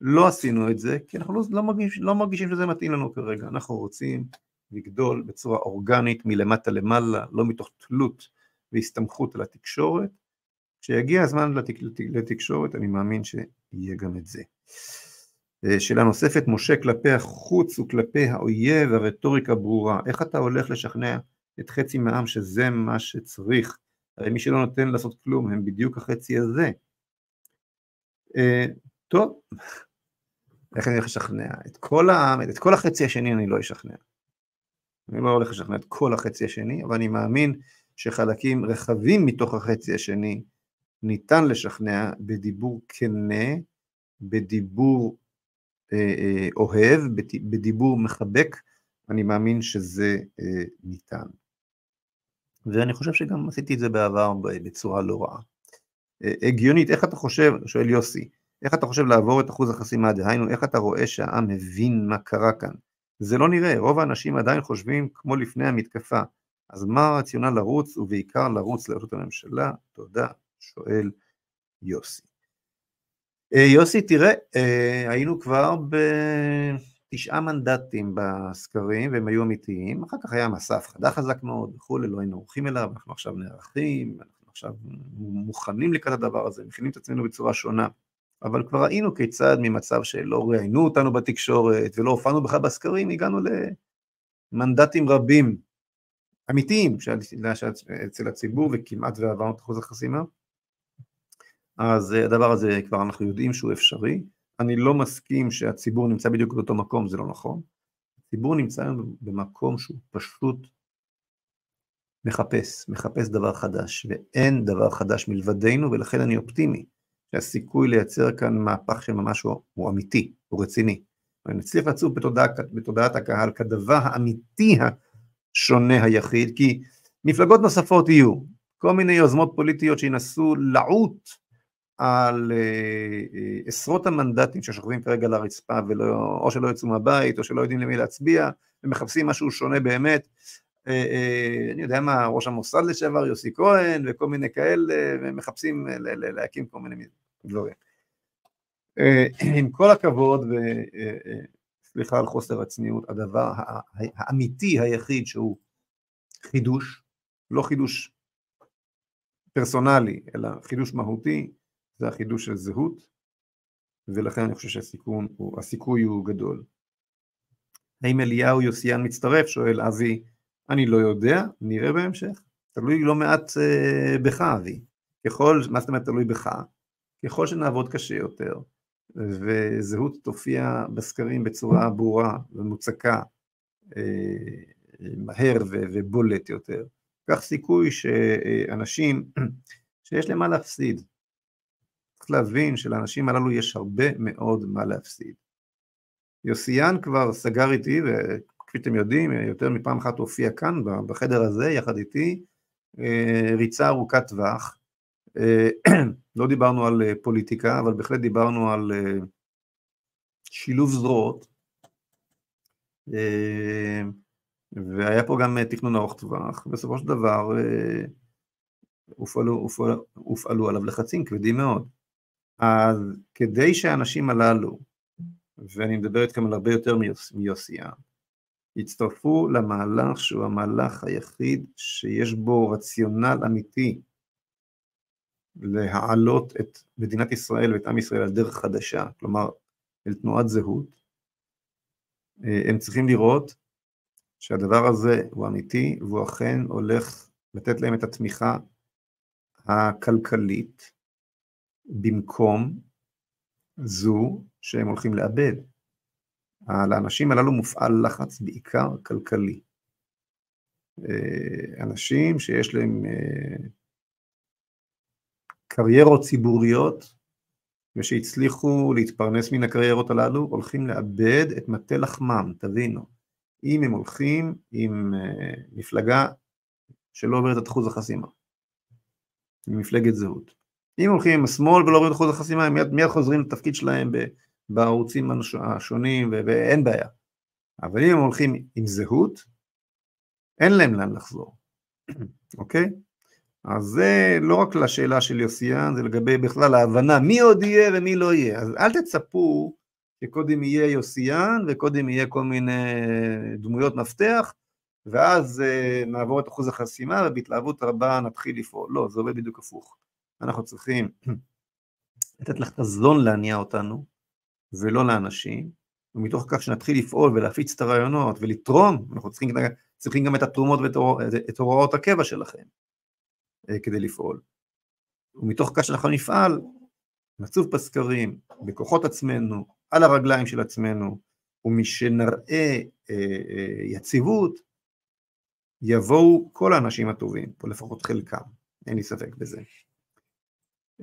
לא עשינו את זה, כי אנחנו לא, לא, מרגיש, לא מרגישים שזה מתאים לנו כרגע, אנחנו רוצים לגדול בצורה אורגנית, מלמטה למעלה, לא מתוך תלות והסתמכות על התקשורת, כשיגיע הזמן לתק, לתקשורת, אני מאמין שיהיה גם את זה. שאלה נוספת, משה, כלפי החוץ וכלפי האויב, הרטוריקה ברורה, איך אתה הולך לשכנע את חצי מהעם שזה מה שצריך, הרי מי שלא נותן לעשות כלום, הם בדיוק החצי הזה. טוב, איך אני הולך לשכנע? את כל העם, את כל החצי השני אני לא אשכנע. אני לא הולך לשכנע את כל החצי השני, אבל אני מאמין שחלקים רחבים מתוך החצי השני, ניתן לשכנע בדיבור כנה, בדיבור אוהב, בדיבור מחבק, אני מאמין שזה אה, ניתן. ואני חושב שגם עשיתי את זה בעבר בצורה לא רעה. אה, הגיונית, איך אתה חושב, שואל יוסי, איך אתה חושב לעבור את אחוז החסימה, דהיינו, איך אתה רואה שהעם מבין מה קרה כאן? זה לא נראה, רוב האנשים עדיין חושבים כמו לפני המתקפה. אז מה הרציונל לרוץ, ובעיקר לרוץ לראשות הממשלה? תודה, שואל יוסי. אה, יוסי, תראה, אה, היינו כבר ב... תשעה מנדטים בסקרים, והם היו אמיתיים, אחר כך היה מסע הפחדה חזק מאוד, וכולי, לא היינו עורכים אליו, אנחנו עכשיו נערכים, אנחנו עכשיו מוכנים לקראת הדבר הזה, מכינים את עצמנו בצורה שונה, אבל כבר ראינו כיצד ממצב שלא ראיינו אותנו בתקשורת, ולא הופענו בכלל בסקרים, הגענו למנדטים רבים, אמיתיים, שאלה שאצל הציבור, וכמעט ועברנו את אחוז החסימה, אז הדבר הזה כבר אנחנו יודעים שהוא אפשרי, אני לא מסכים שהציבור נמצא בדיוק באותו מקום, זה לא נכון. הציבור נמצא במקום שהוא פשוט מחפש, מחפש דבר חדש, ואין דבר חדש מלבדנו, ולכן אני אופטימי, שהסיכוי לייצר כאן מהפך של ממש הוא אמיתי, הוא רציני. אני מצליח לעצוב בתודע, בתודעת הקהל כדבר האמיתי השונה היחיד, כי מפלגות נוספות יהיו, כל מיני יוזמות פוליטיות שינסו לעוט, על עשרות המנדטים ששוכבים כרגע לרצפה, או שלא יצאו מהבית, או שלא יודעים למי להצביע, ומחפשים משהו שונה באמת, אני יודע מה, ראש המוסד לשעבר, יוסי כהן, וכל מיני כאלה, ומחפשים להקים כל מיני דברים. עם כל הכבוד, סליחה על חוסר הצניעות, הדבר האמיתי היחיד שהוא חידוש, לא חידוש פרסונלי, אלא חידוש מהותי, זה החידוש של זהות, ולכן אני חושב שהסיכון הוא, הסיכוי הוא גדול. האם אליהו יוסיאן מצטרף? שואל אבי, אני לא יודע, נראה בהמשך, תלוי לא מעט אה, בך אבי, ככל, מה זאת אומרת תלוי בך, ככל שנעבוד קשה יותר, וזהות תופיע בסקרים בצורה ברורה ומוצקה, אה, מהר ו- ובולט יותר, כך סיכוי שאנשים שיש להם מה להפסיד, צריך להבין שלאנשים הללו יש הרבה מאוד מה להפסיד. יוסיאן כבר סגר איתי, וכפי שאתם יודעים, יותר מפעם אחת הופיע כאן, בחדר הזה, יחד איתי, ריצה ארוכת טווח, לא דיברנו על פוליטיקה, אבל בהחלט דיברנו על שילוב זרועות, והיה פה גם תכנון ארוך טווח, בסופו של דבר הופעלו, הופעלו, הופעלו עליו לחצים כבדים מאוד. אז כדי שהאנשים הללו, ואני מדבר איתכם על הרבה יותר מיוסיאן, הצטרפו למהלך שהוא המהלך היחיד שיש בו רציונל אמיתי, להעלות את מדינת ישראל ואת עם ישראל על דרך חדשה, כלומר אל תנועת זהות, הם צריכים לראות שהדבר הזה הוא אמיתי, והוא אכן הולך לתת להם את התמיכה הכלכלית, במקום זו שהם הולכים לאבד. לאנשים הללו מופעל לחץ בעיקר כלכלי. אנשים שיש להם קריירות ציבוריות, ושהצליחו להתפרנס מן הקריירות הללו, הולכים לאבד את מטה לחמם, תבינו. אם הם הולכים עם מפלגה שלא עוברת את אחוז החסימה, מפלגת זהות. אם הולכים עם השמאל ולא עוברת את אחוז החסימה, הם מיד, מיד חוזרים לתפקיד שלהם בערוצים השונים, ואין בעיה. אבל אם הם הולכים עם זהות, אין להם לאן לחזור. אוקיי? אז זה לא רק לשאלה של יוסיאן, זה לגבי בכלל ההבנה, מי עוד יהיה ומי לא יהיה. אז אל תצפו, שקודם יהיה יוסיאן, וקודם יהיה כל מיני דמויות מפתח, ואז נעבור את אחוז החסימה, ובהתלהבות הרבה נתחיל לפעול. לא, זה עובד בדיוק הפוך. אנחנו צריכים לתת לחזון להניע אותנו, ולא לאנשים, ומתוך כך שנתחיל לפעול, ולהפיץ את הרעיונות, ולתרום, אנחנו צריכים, צריכים גם את התרומות, ואת הוראות הקבע שלכם, כדי לפעול. ומתוך כך שאנחנו נפעל, נצוב בסקרים, בכוחות עצמנו, על הרגליים של עצמנו, ומשנראה אה, אה, יציבות, יבואו כל האנשים הטובים, או לפחות חלקם, אין לי ספק בזה.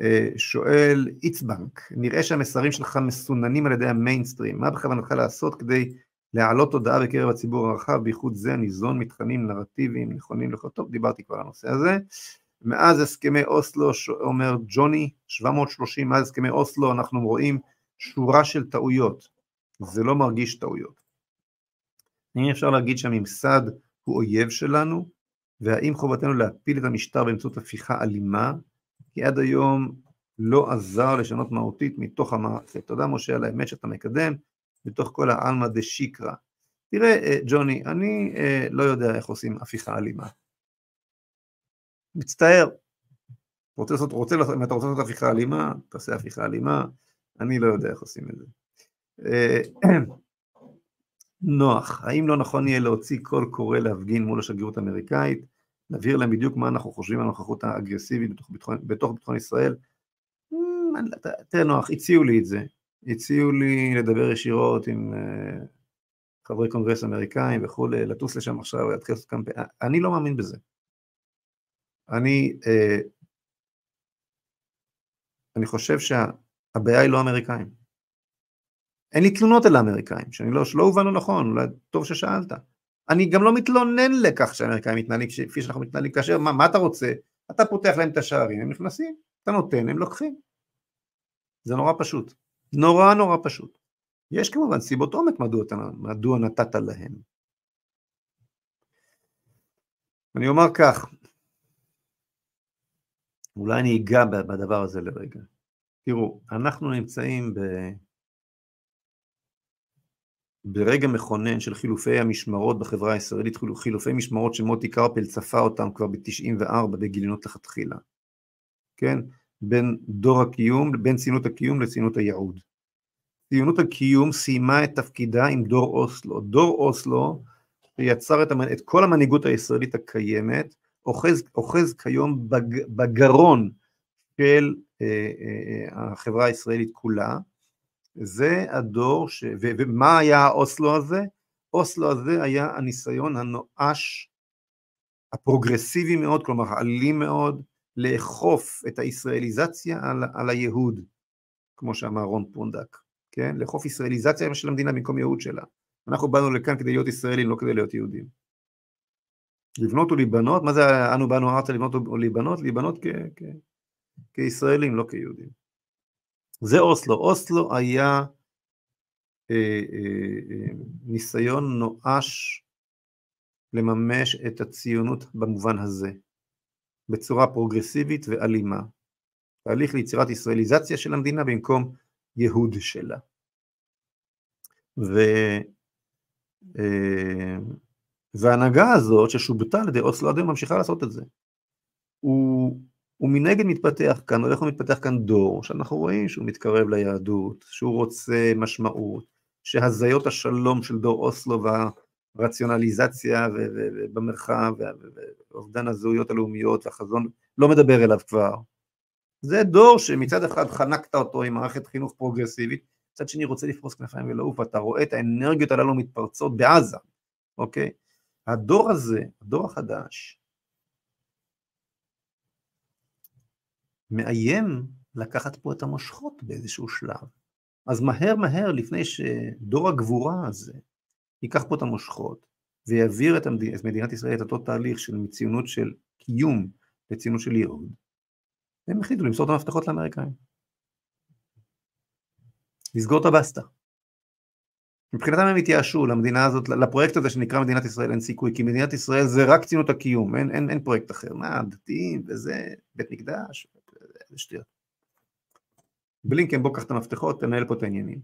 אה, שואל איצבנק, נראה שהמסרים שלך מסוננים על ידי המיינסטרים, מה בכוונתך לעשות כדי להעלות תודעה בקרב הציבור הרחב, בייחוד זה ניזון מתכנים נרטיביים נכונים לך? טוב, דיברתי כבר על הנושא הזה. מאז הסכמי אוסלו, אומר ג'וני, שבע מאות ושלושים, מאז הסכמי אוסלו אנחנו רואים, שורה של טעויות, זה לא מרגיש טעויות. האם אפשר להגיד שהממסד הוא אויב שלנו, והאם חובתנו להפיל את המשטר באמצעות הפיכה אלימה, כי עד היום לא עזר לשנות מהותית מתוך המערכת. תודה משה על האמת שאתה מקדם, בתוך כל העלמא דשיקרא. תראה ג'וני, אני לא יודע איך עושים הפיכה אלימה. מצטער, רוצה לעשות, רוצה, אם אתה רוצה לעשות הפיכה אלימה, תעשה הפיכה אלימה, אני לא יודע איך עושים את זה. נוח, האם לא נכון יהיה להוציא קול קורא להפגין מול השגרירות האמריקאית, להבהיר להם בדיוק מה אנחנו חושבים על הנוכחות האגרסיבית בתוך ביטחון ישראל? תראה נוח, הציעו לי את זה, הציעו לי לדבר ישירות עם חברי קונגרס אמריקאים וכו', לטוס לשם עכשיו, להתחיל לעשות קמפיין, אני לא מאמין בזה. אני אני חושב שה הבעיה היא לא אמריקאים. אין לי תלונות אל האמריקאים, שאני לא, שלא הובנו נכון, אולי טוב ששאלת. אני גם לא מתלונן לכך שהאמריקאים מתנהלים, כפי שאנחנו מתנהלים כאשר, מה, מה אתה רוצה? אתה פותח להם את השערים, הם נכנסים, אתה נותן, הם לוקחים. זה נורא פשוט. נורא נורא פשוט. יש כמובן סיבות עומק מדוע, מדוע נתת להם. אני אומר כך, אולי אני אגע בדבר הזה לרגע. תראו, אנחנו נמצאים ב... ברגע מכונן של חילופי המשמרות בחברה הישראלית, חילופי משמרות שמוטי קרפל צפה אותם כבר ב-תשעים וארבע בגיליונות לכתחילה, כן? בין דור הקיום, בין ציונות הקיום לציונות הייעוד. ציונות הקיום סיימה את תפקידה עם דור אוסלו. דור אוסלו יצר את, את כל המנהיגות הישראלית הקיימת, אוחז, אוחז כיום בג, בגרון של אה, אה, החברה הישראלית כולה. זה הדור, ש... ו... ומה היה האוסלו הזה? אוסלו הזה היה הניסיון הנואש, הפרוגרסיבי מאוד, כלומר האלים מאוד, לאכוף את הישראליזציה על, על היהוד, כמו שאמר רון פונדק, כן? לאכוף ישראליזציה של המדינה במקום יהוד שלה. אנחנו באנו לכאן כדי להיות ישראלים, לא כדי להיות יהודים. לבנות ולהיבנות, מה זה אנו באנו ארצה לבנות ולהיבנות? להיבנות כ... כ... כישראלים, לא כיהודים. זה אוסלו. אוסלו היה אה, אה, אה, ניסיון נואש לממש את הציונות במובן הזה, בצורה פרוגרסיבית ואלימה. תהליך ליצירת ישראליזציה של המדינה במקום יהוד שלה. ו, אה, וההנהגה הזאת ששובתה על ידי אוסלו עדיין ממשיכה לעשות את זה. הוא... ומנגד מתפתח כאן, הולך ומתפתח כאן דור, שאנחנו רואים שהוא מתקרב ליהדות, שהוא רוצה משמעות, שהזיות השלום של דור אוסלו, והרציונליזציה ובמרחב, ואובדן הזהויות הלאומיות, והחזון, לא מדבר אליו כבר. זה דור שמצד אחד חנקת אותו עם מערכת חינוך פרוגרסיבית, מצד שני רוצה לפרוס כנפיים ולעוף, אתה רואה את האנרגיות הללו מתפרצות בעזה, אוקיי? הדור הזה, הדור החדש, מאיים לקחת פה את המושכות באיזשהו שלב. אז מהר מהר לפני שדור הגבורה הזה ייקח פה את המושכות, ויעביר את, המדינה, את מדינת ישראל את אותו תהליך של מציונות של קיום לציונות של יהוד, הם החליטו למסור את המפתחות לאמריקאים. לסגור את הבסטה. מבחינתם הם התייאשו למדינה הזאת, לפרויקט הזה שנקרא מדינת ישראל אין סיכוי, כי מדינת ישראל זה רק ציונות הקיום, אין, אין, אין פרויקט אחר, מה, דתיים, וזה, בית מקדש, זה שטויות. בלינקן בוא קח את המפתחות, תנהל פה את העניינים.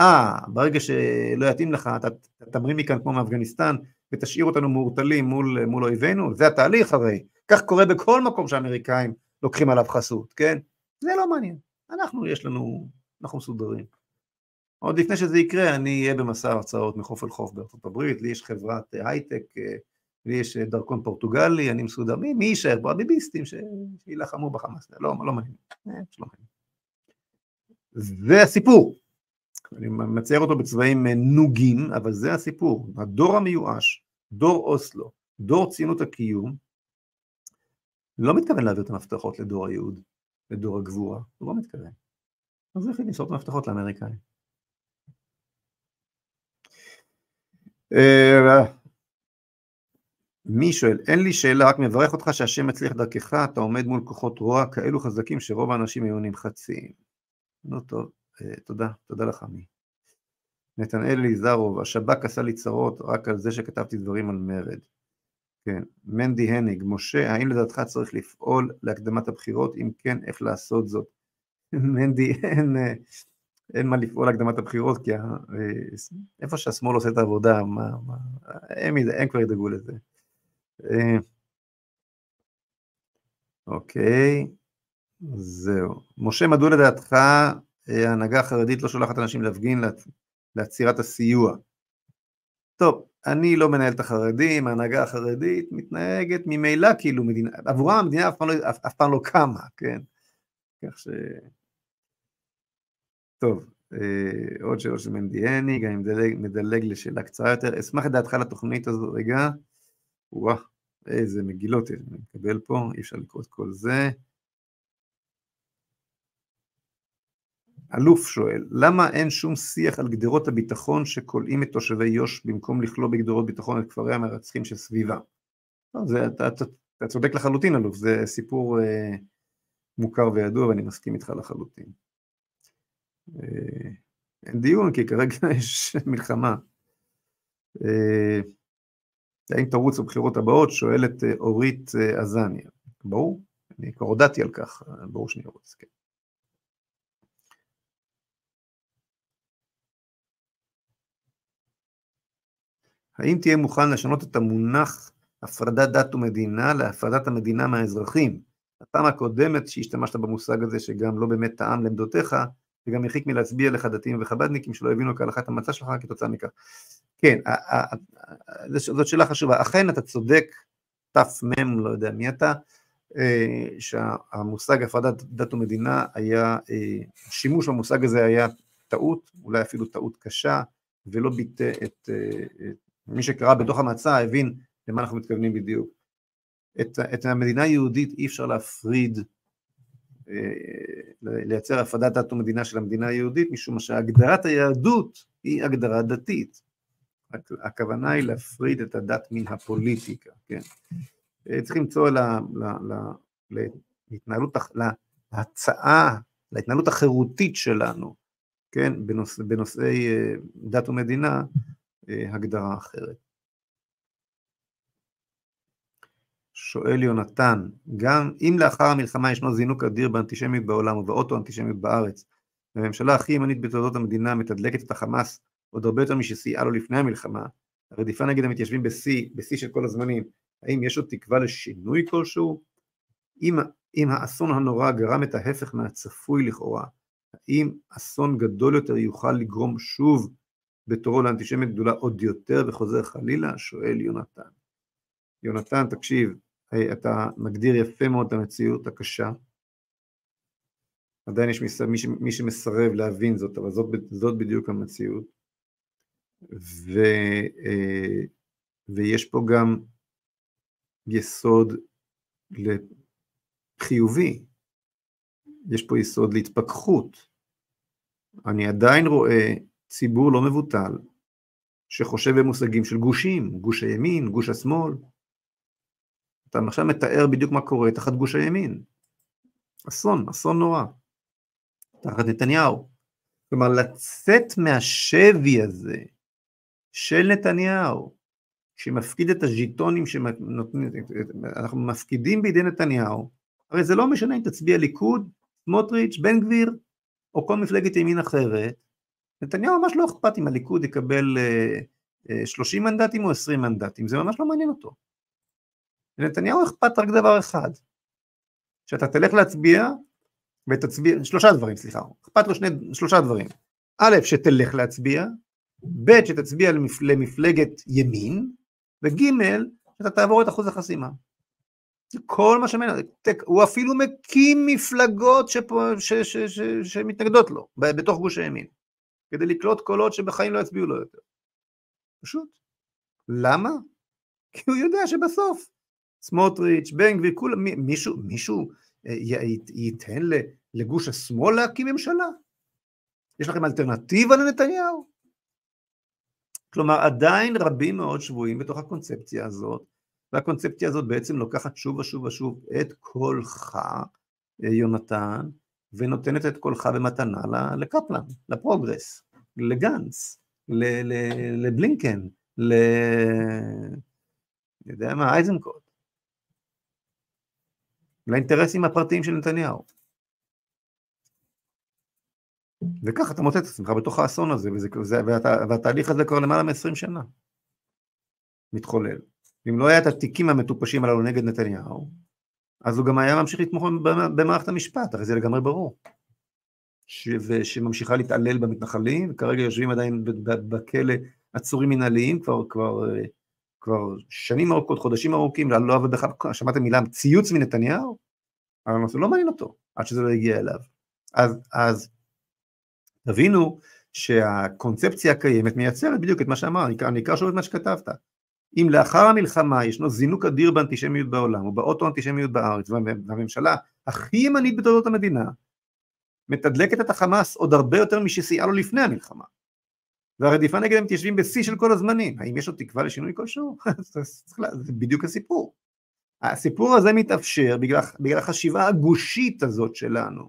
אה, ברגע שלא יתאים לך, אתה תמרים מכאן כמו מאפגניסטן, ותשאיר אותנו מאורטלים מול, מול אויבינו, זה התהליך הרי, כך קורה בכל מקום שהאמריקאים לוקחים עליו חסות, כן? זה לא מעניין, אנחנו יש לנו, אנחנו מסודרים. עוד לפני שזה יקרה, אני אהיה במסע הרצאות מחוף אל חוף בארצות הברית, לי יש חברת הייטק, לי יש דרכון פורטוגלי, אני מסודר, מי, מי יישאר פה? הביביסטים שילחמו בחמאס, לא, לא מעניין, שלא מעניין. זה הסיפור, אני מצייר אותו בצבעים נוגים, אבל זה הסיפור, הדור המיואש, דור אוסלו, דור ציונות הקיום, לא מתכוון להעביר את המפתחות לדור היהוד, לדור הגבורה, הוא לא מתכוון. אז זה החליט למסור את המפתחות לאמריקאים. מי שואל? אין לי שאלה, רק מברך אותך שהשם מצליח דרכך, אתה עומד מול כוחות רוע כאלו חזקים שרוב האנשים היו נמחצים. נו טוב, תודה, תודה לך מי. נתנאל ליזרוב, השב"כ עשה לי צרות רק על זה שכתבתי דברים על מרד. כן, מנדי הניג, משה, האם לדעתך צריך לפעול להקדמת הבחירות? אם כן, איך לעשות זאת? מנדי, אין... אין מה לפעול להקדמת הבחירות, כי איפה שהשמאל עושה את העבודה, הם כבר ידאגו לזה. אוקיי, זהו. משה, מדוע לדעתך, ההנהגה החרדית לא שולחת אנשים להפגין לעצירת הסיוע? טוב, אני לא מנהל את החרדים, ההנהגה החרדית מתנהגת ממילא כאילו מדינה, עבורה המדינה אף פעם לא קמה, כן? כך ש... טוב, עוד שאלה של מנדיאני, גם מדלג, מדלג לשאלה קצרה יותר, אשמח את דעתך לתוכנית הזו, רגע, וואה, איזה מגילות, אני מקבל פה, אי אפשר לקרוא את כל זה. אלוף שואל, למה אין שום שיח על גדרות הביטחון שקולעים את תושבי יו"ש במקום לכלוא בגדרות ביטחון את כפרי המרצחים שסביבה? טוב, זה, אתה, אתה, אתה צודק לחלוטין, אלוף, זה סיפור אה, מוכר וידוע, ואני מסכים איתך לחלוטין. אין דיון, כי כרגע יש מלחמה. האם תרוץ הבחירות הבאות? שואלת אורית עזניה. ברור? אני כבר הודעתי על כך, ברור שאני ארוץ. האם תהיה מוכן לשנות את המונח הפרדת דת ומדינה להפרדת המדינה מהאזרחים? הפעם הקודמת שהשתמשת במושג הזה, שגם לא באמת טעם לעמדותיך, וגם יחיק מלהצביע לך דתיים וחבדניקים שלא הבינו כהלכת המצע שלך כתוצאה מכך. כן, זאת שאלה חשובה. אכן אתה צודק, תף מם, לא יודע מי אתה, שהמושג הפרדת דת ומדינה היה, השימוש במושג הזה היה טעות, אולי אפילו טעות קשה, ולא ביטא את, מי שקרא בתוך המצע הבין למה אנחנו מתכוונים בדיוק. את, את המדינה היהודית אי אפשר להפריד, לייצר הפרדת דת ומדינה של המדינה היהודית, משום שהגדרת היהדות היא הגדרה דתית. הכוונה היא להפריד את הדת מן הפוליטיקה, כן. צריך למצוא להתנהלות, להצעה, להתנהלות החירותית שלנו, כן, בנושאי דת ומדינה, הגדרה אחרת. שואל יונתן, גם אם לאחר המלחמה ישנו זינוק אדיר באנטישמיות בעולם ובאוטו-אנטישמיות בארץ, והממשלה הכי ימנית בתולדות המדינה מתדלקת את החמאס עוד הרבה יותר משסייעה לו לפני המלחמה, הרדיפה נגד המתיישבים בשיא, בשיא של כל הזמנים, האם יש עוד תקווה לשינוי כלשהו? אם, אם האסון הנורא גרם את ההפך מהצפוי לכאורה, האם אסון גדול יותר יוכל לגרום שוב בתורו לאנטישמיות גדולה עוד יותר וחוזר חלילה? שואל יונתן. יונתן, תקשיב, אתה מגדיר יפה מאוד את המציאות הקשה, עדיין יש מי, ש, מי שמסרב להבין זאת, אבל זאת, זאת בדיוק המציאות, ו, ויש פה גם יסוד חיובי, יש פה יסוד להתפכחות, אני עדיין רואה ציבור לא מבוטל, שחושב במושגים של גושים, גוש הימין, גוש השמאל, אתה עכשיו מתאר בדיוק מה קורה תחת גוש הימין, אסון, אסון נורא, תחת נתניהו, כלומר לצאת מהשבי הזה של נתניהו, שמפקיד את הז'יטונים שנותנים, אנחנו מפקידים בידי נתניהו, הרי זה לא משנה אם תצביע ליכוד, סמוטריץ', בן גביר, או כל מפלגת ימין אחרת, נתניהו ממש לא אכפת אם הליכוד יקבל שלושים מנדטים או עשרים מנדטים, זה ממש לא מעניין אותו. לנתניהו אכפת רק דבר אחד, שאתה תלך להצביע, ותצביע, שלושה דברים, סליחה, אכפת לו שני, שלושה דברים, א', שתלך להצביע, ב', שתצביע למפלגת ימין, וג', שאתה תעבור את אחוז החסימה. זה כל מה שמעניין, הוא אפילו מקים מפלגות שפה, ש, ש, ש, ש, שמתנגדות לו, בתוך גוש הימין, כדי לקלוט קולות שבחיים לא יצביעו לו יותר. פשוט. למה? כי הוא יודע שבסוף, סמוטריץ', בן גביר, מישהו, מישהו ייתן לגוש השמאל להקים ממשלה? יש לכם אלטרנטיבה לנתניהו? כלומר, עדיין רבים מאוד שבויים בתוך הקונספציה הזאת, והקונספציה הזאת בעצם לוקחת שוב ושוב ושוב את קולך, יונתן, ונותנת את קולך במתנה לקפלן, לפרוגרס, לגנץ, לבלינקן, ל... אני יודע מה, אייזנקוט, לאינטרסים הפרטיים של נתניהו. וכך אתה מוצא את עצמך בתוך האסון הזה, וזה, וזה, והתה, והתהליך הזה כבר למעלה מ-עשרים שנה מתחולל. אם לא היה את התיקים המטופשים עליו נגד נתניהו, אז הוא גם היה ממשיך לתמוך במערכת המשפט, הרי זה לגמרי ברור, ש, שממשיכה להתעלל במתנחלים, וכרגע יושבים עדיין בכלא עצורים מנהליים, כבר, כבר, כבר שנים ארוכות, חודשים ארוכים, לא עבד בכלל, שמעתם מילה, ציוץ מנתניהו, אבל זה לא מעניין אותו, עד שזה לא הגיע אליו. אז, אז תבינו שהקונספציה הקיימת מייצרת בדיוק את מה שאמר, אני אקרא שוב את מה שכתבת. אם לאחר המלחמה ישנו זינוק אדיר באנטישמיות בעולם, או באוטו-אנטישמיות בארץ, והממשלה הכי ימנית בתולדות המדינה, מתדלקת את החמאס עוד הרבה יותר משסייעה לו לפני המלחמה. והרדיפה נגד המתיישבים בשיא של כל הזמנים. האם יש עוד תקווה לשינוי כלשהו? זה בדיוק הסיפור. הסיפור הזה מתאפשר בגלל, בגלל החשיבה הגושית הזאת שלנו.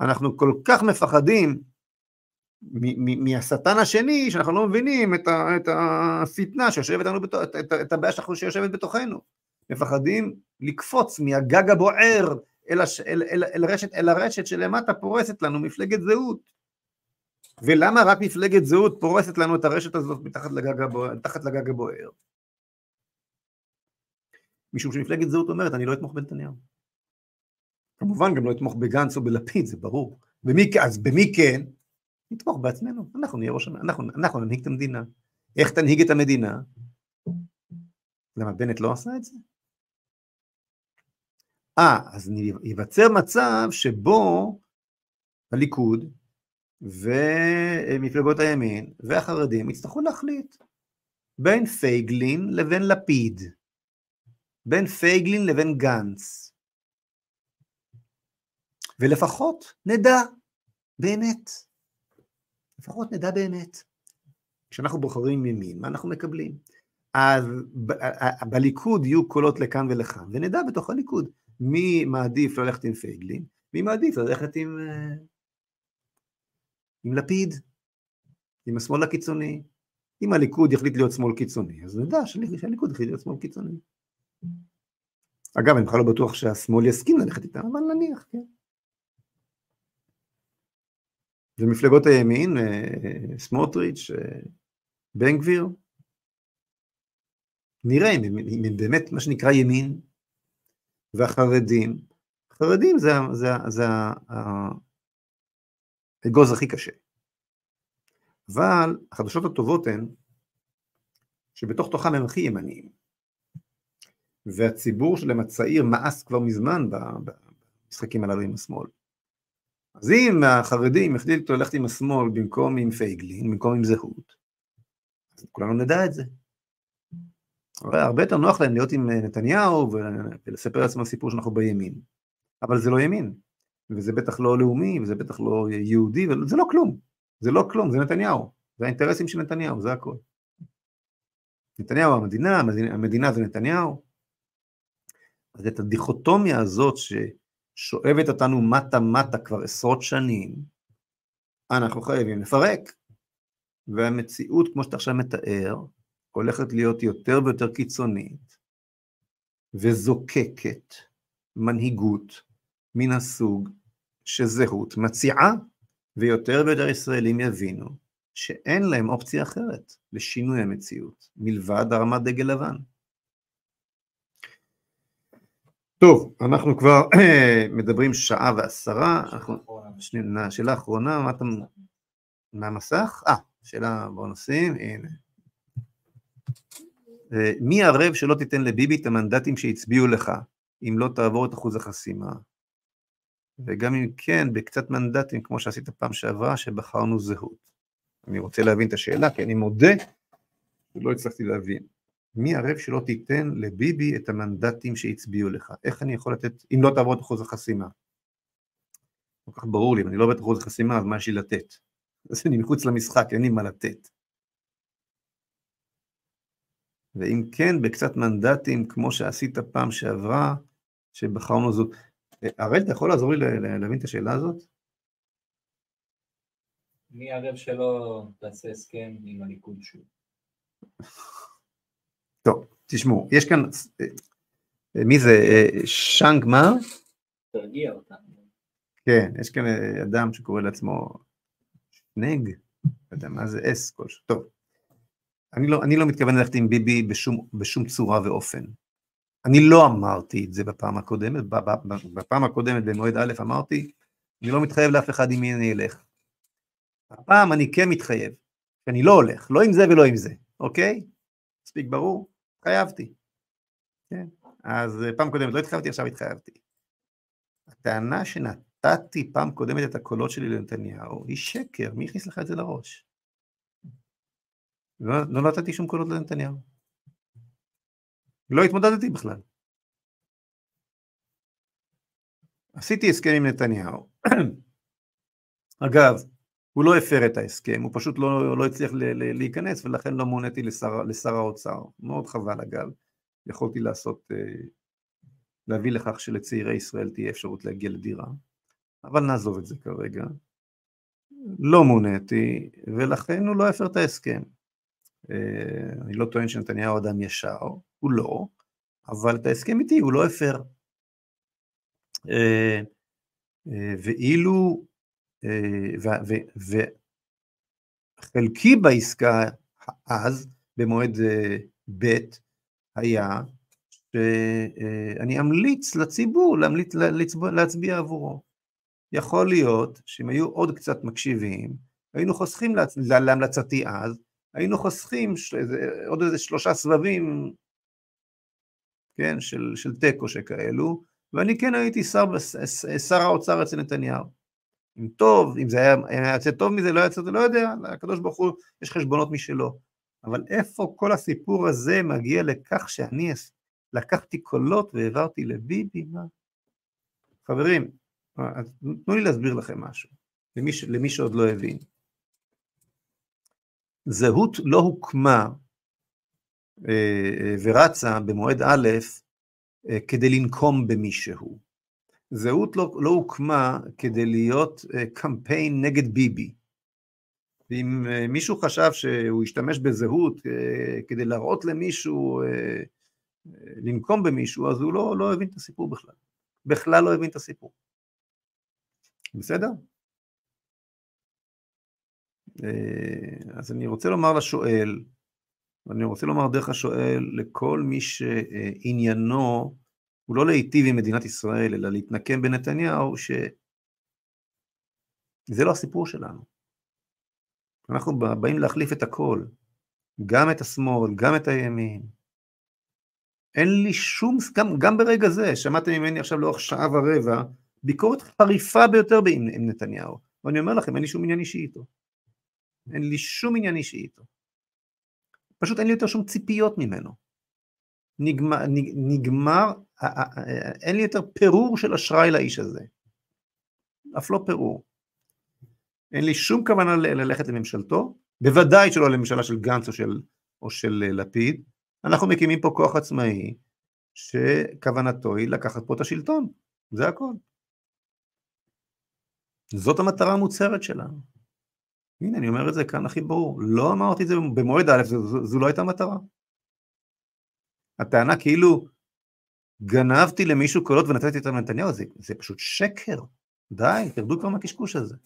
אנחנו כל כך מפחדים מהשטן השני, שאנחנו לא מבינים את, ה, את השטנה שיושבת לנו, בתוך, את, את, את הבעיה שיושבת בתוכנו. מפחדים לקפוץ מהגג הבוער אל, הש, אל, אל, אל, אל, רשת, אל הרשת שלמטה פורסת לנו מפלגת זהות. ולמה רק מפלגת זהות פורסת לנו את הרשת הזאת מתחת לגג, מתחת לגג הבוער? משום שמפלגת זהות אומרת, אני לא אתמוך בנתניהו. כמובן גם לא אתמוך בגנץ או בלפיד, זה ברור. במי, אז במי כן? נתמוך בעצמנו, אנחנו נהיה ראש, אנחנו, אנחנו ננהיג את המדינה. איך תנהיג את המדינה? למה בנט לא עשה את זה? אה, אז ייווצר מצב שבו הליכוד ומפלגות הימין והחרדים יצטרכו להחליט בין פייגלין לבין לפיד, בין פייגלין לבין גנץ, ולפחות נדע באמת, לפחות נדע באמת, כשאנחנו בוחרים ימין, מה אנחנו מקבלים? אז בליכוד יהיו קולות לכאן ולכאן, ונדע בתוך הליכוד, מי מעדיף ללכת עם פייגלין, מי מעדיף ללכת עם, עם לפיד, עם השמאל הקיצוני. אם הליכוד יחליט להיות שמאל קיצוני, אז נדע שהליכוד יחליט להיות שמאל קיצוני. אגב, אני בכלל לא בטוח שהשמאל יסכים ללכת איתם, אבל נניח, כן. ומפלגות הימין, סמוטריץ', בן גביר, נראה אם באמת מה שנקרא ימין, והחרדים, חרדים זה, זה, זה האגוז הכי קשה. אבל החדשות הטובות הן, שבתוך תוכם הם הכי ימניים, והציבור שלהם הצעיר מאס כבר מזמן במשחקים הללו עם השמאל. אז אם החרדים החליטו ללכת עם השמאל במקום עם פייגלין, במקום עם זהות, אז כולנו נדע את זה. הרבה יותר נוח להם להיות עם נתניהו ולספר לעצמם סיפור שאנחנו בימין. אבל זה לא ימין, וזה בטח לא לאומי, וזה בטח לא יהודי, וזה לא כלום. זה לא כלום, זה נתניהו. זה האינטרסים של נתניהו, זה הכל. נתניהו המדינה, המדינה זה נתניהו. אז את הדיכוטומיה הזאת ששואבת אותנו מטה-מטה כבר עשרות שנים, אנחנו חייבים לפרק. והמציאות, כמו שאתה עכשיו מתאר, הולכת להיות יותר ויותר קיצונית, וזוקקת מנהיגות מן הסוג שזהות מציעה, ויותר ויותר ישראלים יבינו שאין להם אופציה אחרת לשינוי המציאות, מלבד הרמת דגל לבן. טוב, אנחנו כבר מדברים שעה ועשרה, שאלה אחרונה, מה אתה, מהמסך? אה, שאלה בוא נשים, הנה. מי ערב שלא תיתן לביבי את המנדטים שהצביעו לך, אם לא תעבור את אחוז החסימה? וגם אם כן, בקצת מנדטים, כמו שעשית פעם שעברה, שבחרנו זהות. אני רוצה להבין את השאלה, כי אני מודה, לא הצלחתי להבין. מי ערב שלא תיתן לביבי את המנדטים שהצביעו לך? איך אני יכול לתת, אם לא תעבור את אחוז החסימה? כל כך ברור לי, אם אני לא עובר את אחוז החסימה, אז מה יש לי לתת? אז אני מחוץ למשחק, אין לי מה לתת. ואם כן, בקצת מנדטים, כמו שעשית פעם שעברה, שבחרנו זאת. הראל, אתה יכול לעזור לי להבין את השאלה הזאת? מי ערב שלא תעשה הסכם עם הליכוד שוב? טוב, תשמעו, יש כאן, מי זה, שנק מה? תרגיע אותנו. כן, יש כאן אדם שקורא לעצמו נג, אדם, מה זה אס כלשהו, טוב. אני לא, אני לא מתכוון ללכת עם ביבי בשום, בשום צורה ואופן. אני לא אמרתי את זה בפעם הקודמת, בפעם הקודמת במועד א' אמרתי, אני לא מתחייב לאף אחד עם מי אני אלך. הפעם אני כן מתחייב, שאני לא הולך, לא עם זה ולא עם זה, אוקיי? מספיק ברור, התחייבתי. כן? אז פעם קודמת לא התחייבתי, עכשיו התחייבתי. הטענה שנתתי פעם קודמת את הקולות שלי לנתניהו, היא שקר, מי הכניס לך את זה לראש? לא, לא נתתי שום קולות לנתניהו. לא התמודדתי בכלל. עשיתי הסכם עם נתניהו. אגב, הוא לא הפר את ההסכם, הוא פשוט לא, לא הצליח ל- ל- להיכנס, ולכן לא מוניתי לשר, לשר האוצר. מאוד חבל, אגב. יכולתי לעשות, להביא לכך שלצעירי ישראל תהיה אפשרות להגיע לדירה. אבל נעזוב את זה כרגע. לא מוניתי, ולכן הוא לא הפר את ההסכם. Uh, אני לא טוען שנתניהו אדם ישר, הוא לא, אבל את ההסכם איתי הוא לא הפר. Uh, uh, ואילו, uh, ו, ו, ו, חלקי בעסקה אז, במועד ב' היה, שאני אמליץ לציבור, להמליץ, להצביע עבורו. יכול להיות שאם היו עוד קצת מקשיבים, היינו חוסכים להמלצתי אז, היינו חוסכים עוד איזה שלושה סבבים, כן, של, של טקו שכאלו, ואני כן הייתי שר, שר האוצר אצל נתניהו. אם טוב, אם זה היה, היה יצא טוב מזה, לא יצא, לא יודע, הקדוש ברוך הוא, יש חשבונות משלו. אבל איפה כל הסיפור הזה מגיע לכך שאני לקחתי קולות והעברתי לביבי? מה? חברים, תנו לי להסביר לכם משהו, למי, למי שעוד לא הבין. זהות לא הוקמה ורצה במועד א' כדי לנקום במישהו. זהות לא, לא הוקמה כדי להיות קמפיין נגד ביבי. ואם מישהו חשב שהוא ישתמש בזהות כדי להראות למישהו, לנקום במישהו, אז הוא לא, לא הבין את הסיפור בכלל. בכלל לא הבין את הסיפור. בסדר? אז אני רוצה לומר לשואל, ואני רוצה לומר דרך השואל, לכל מי שעניינו, הוא לא להיטיב עם מדינת ישראל, אלא להתנקם בנתניהו, שזה לא הסיפור שלנו. אנחנו באים להחליף את הכל, גם את השמאל, גם את הימין. אין לי שום, גם, גם ברגע זה, שמעתם ממני עכשיו לאורך שעה ורבע, ביקורת חריפה ביותר עם, עם נתניהו. ואני אומר לכם, אין לי שום עניין אישי איתו. אין לי שום עניין אישי איתו. פשוט אין לי יותר שום ציפיות ממנו. נגמר, נגמר, אין לי יותר פירור של אשראי לאיש הזה. אף לא פירור. אין לי שום כוונה ללכת לממשלתו, בוודאי שלא לממשלה של גנץ או של, או של לפיד. אנחנו מקימים פה כוח עצמאי, שכוונתו היא לקחת פה את השלטון. זה הכל. זאת המטרה המוצהרת שלנו. הנה, אני אומר את זה כאן הכי ברור. לא אמרתי את זה במועד א', זו, זו לא הייתה מטרה. הטענה כאילו, גנבתי למישהו קולות ונתתי את נתניהו, זה, זה פשוט שקר. די, תרדו כבר מהקשקוש הזה.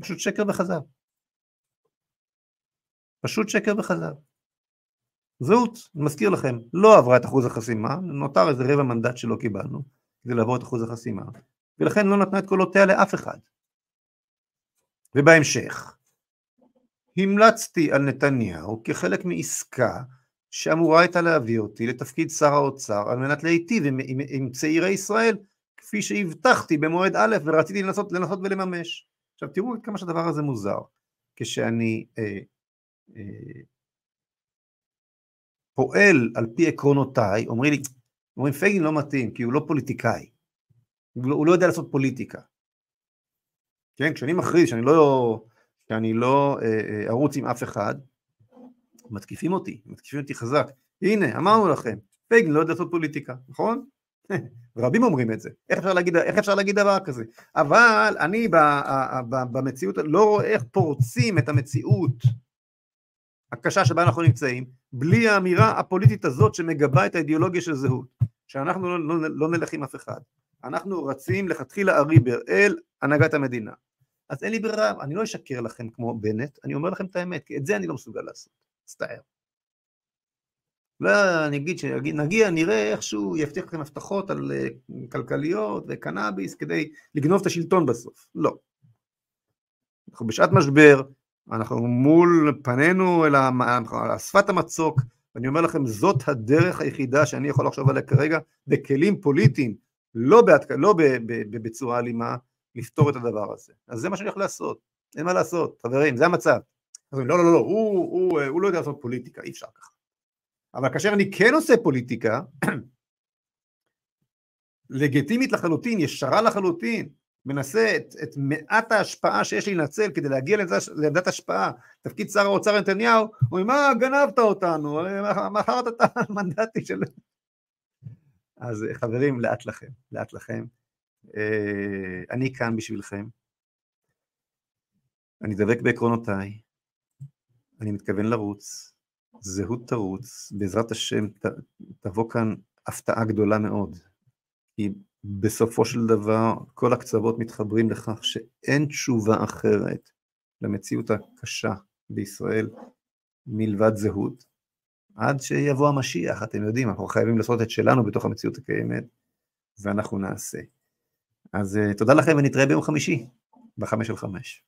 פשוט שקר וחזר. פשוט שקר וחזר. זהות, אני מזכיר לכם, לא עברה את אחוז החסימה, נותר איזה רבע מנדט שלא קיבלנו, זה לעבור את אחוז החסימה, ולכן לא נתנה את קולותיה לאף אחד. ובהמשך, המלצתי על נתניהו כחלק מעסקה שאמורה הייתה להביא אותי לתפקיד שר האוצר, על מנת להיטיב עם, עם, עם צעירי ישראל, כפי שהבטחתי במועד א' ורציתי לנסות, לנסות ולממש. עכשיו תראו כמה שהדבר הזה מוזר, כשאני אה, אה, פועל על פי עקרונותיי, אומרים לי, אומרים פייגין לא מתאים, כי הוא לא פוליטיקאי, הוא לא יודע לעשות פוליטיקה. כן, כשאני מכריז שאני לא, שאני לא אה, אה, ערוץ עם אף אחד, מתקיפים אותי, מתקיפים אותי חזק. הנה, אמרנו לכם, פייגין לא יודע לעשות פוליטיקה, נכון? רבים אומרים את זה, איך אפשר להגיד, איך אפשר להגיד דבר כזה, אבל אני במציאות לא רואה איך פורצים את המציאות הקשה שבה אנחנו נמצאים, בלי האמירה הפוליטית הזאת שמגבה את האידיאולוגיה של זהות, שאנחנו לא, לא, לא נלך עם אף אחד, אנחנו רצים לכתחילה הריבר אל הנהגת המדינה, אז אין לי ברירה, אני לא אשקר לכם כמו בנט, אני אומר לכם את האמת, כי את זה אני לא מסוגל לעשות, מצטער. לא, נגיד שנגיע, נראה איכשהו יבטיח לכם הבטחות על כלכליות וקנאביס כדי לגנוב את השלטון בסוף. לא. אנחנו בשעת משבר, אנחנו מול פנינו אל השפת המצוק, ואני אומר לכם, זאת הדרך היחידה שאני יכול לחשוב עליה כרגע, בכלים פוליטיים, לא, בהתק... לא בצורה אלימה, לפתור את הדבר הזה. אז זה מה שאני יכול לעשות. אין מה לעשות, חברים, זה המצב. אז לא, לא, לא, לא. הוא, הוא, הוא לא יודע לעשות פוליטיקה, אי אפשר ככה. אבל כאשר אני כן עושה פוליטיקה, לגיטימית לחלוטין, ישרה לחלוטין, מנסה את, את מעט ההשפעה שיש לי לנצל, כדי להגיע לעמדת השפעה, תפקיד שר האוצר נתניהו, הוא אומר, מה גנבת אותנו? מכרת את המנדטי שלו. אז חברים, לאט לכם, לאט לכם. אני כאן בשבילכם. אני דבק בעקרונותיי. אני מתכוון לרוץ. זהות תרוץ, בעזרת השם תבוא כאן הפתעה גדולה מאוד, כי בסופו של דבר כל הקצוות מתחברים לכך שאין תשובה אחרת למציאות הקשה בישראל מלבד זהות, עד שיבוא המשיח. אתם יודעים, אנחנו חייבים לעשות את שלנו בתוך המציאות הקיימת, ואנחנו נעשה. אז תודה לכם, ונתראה ביום חמישי, בחמש על חמש.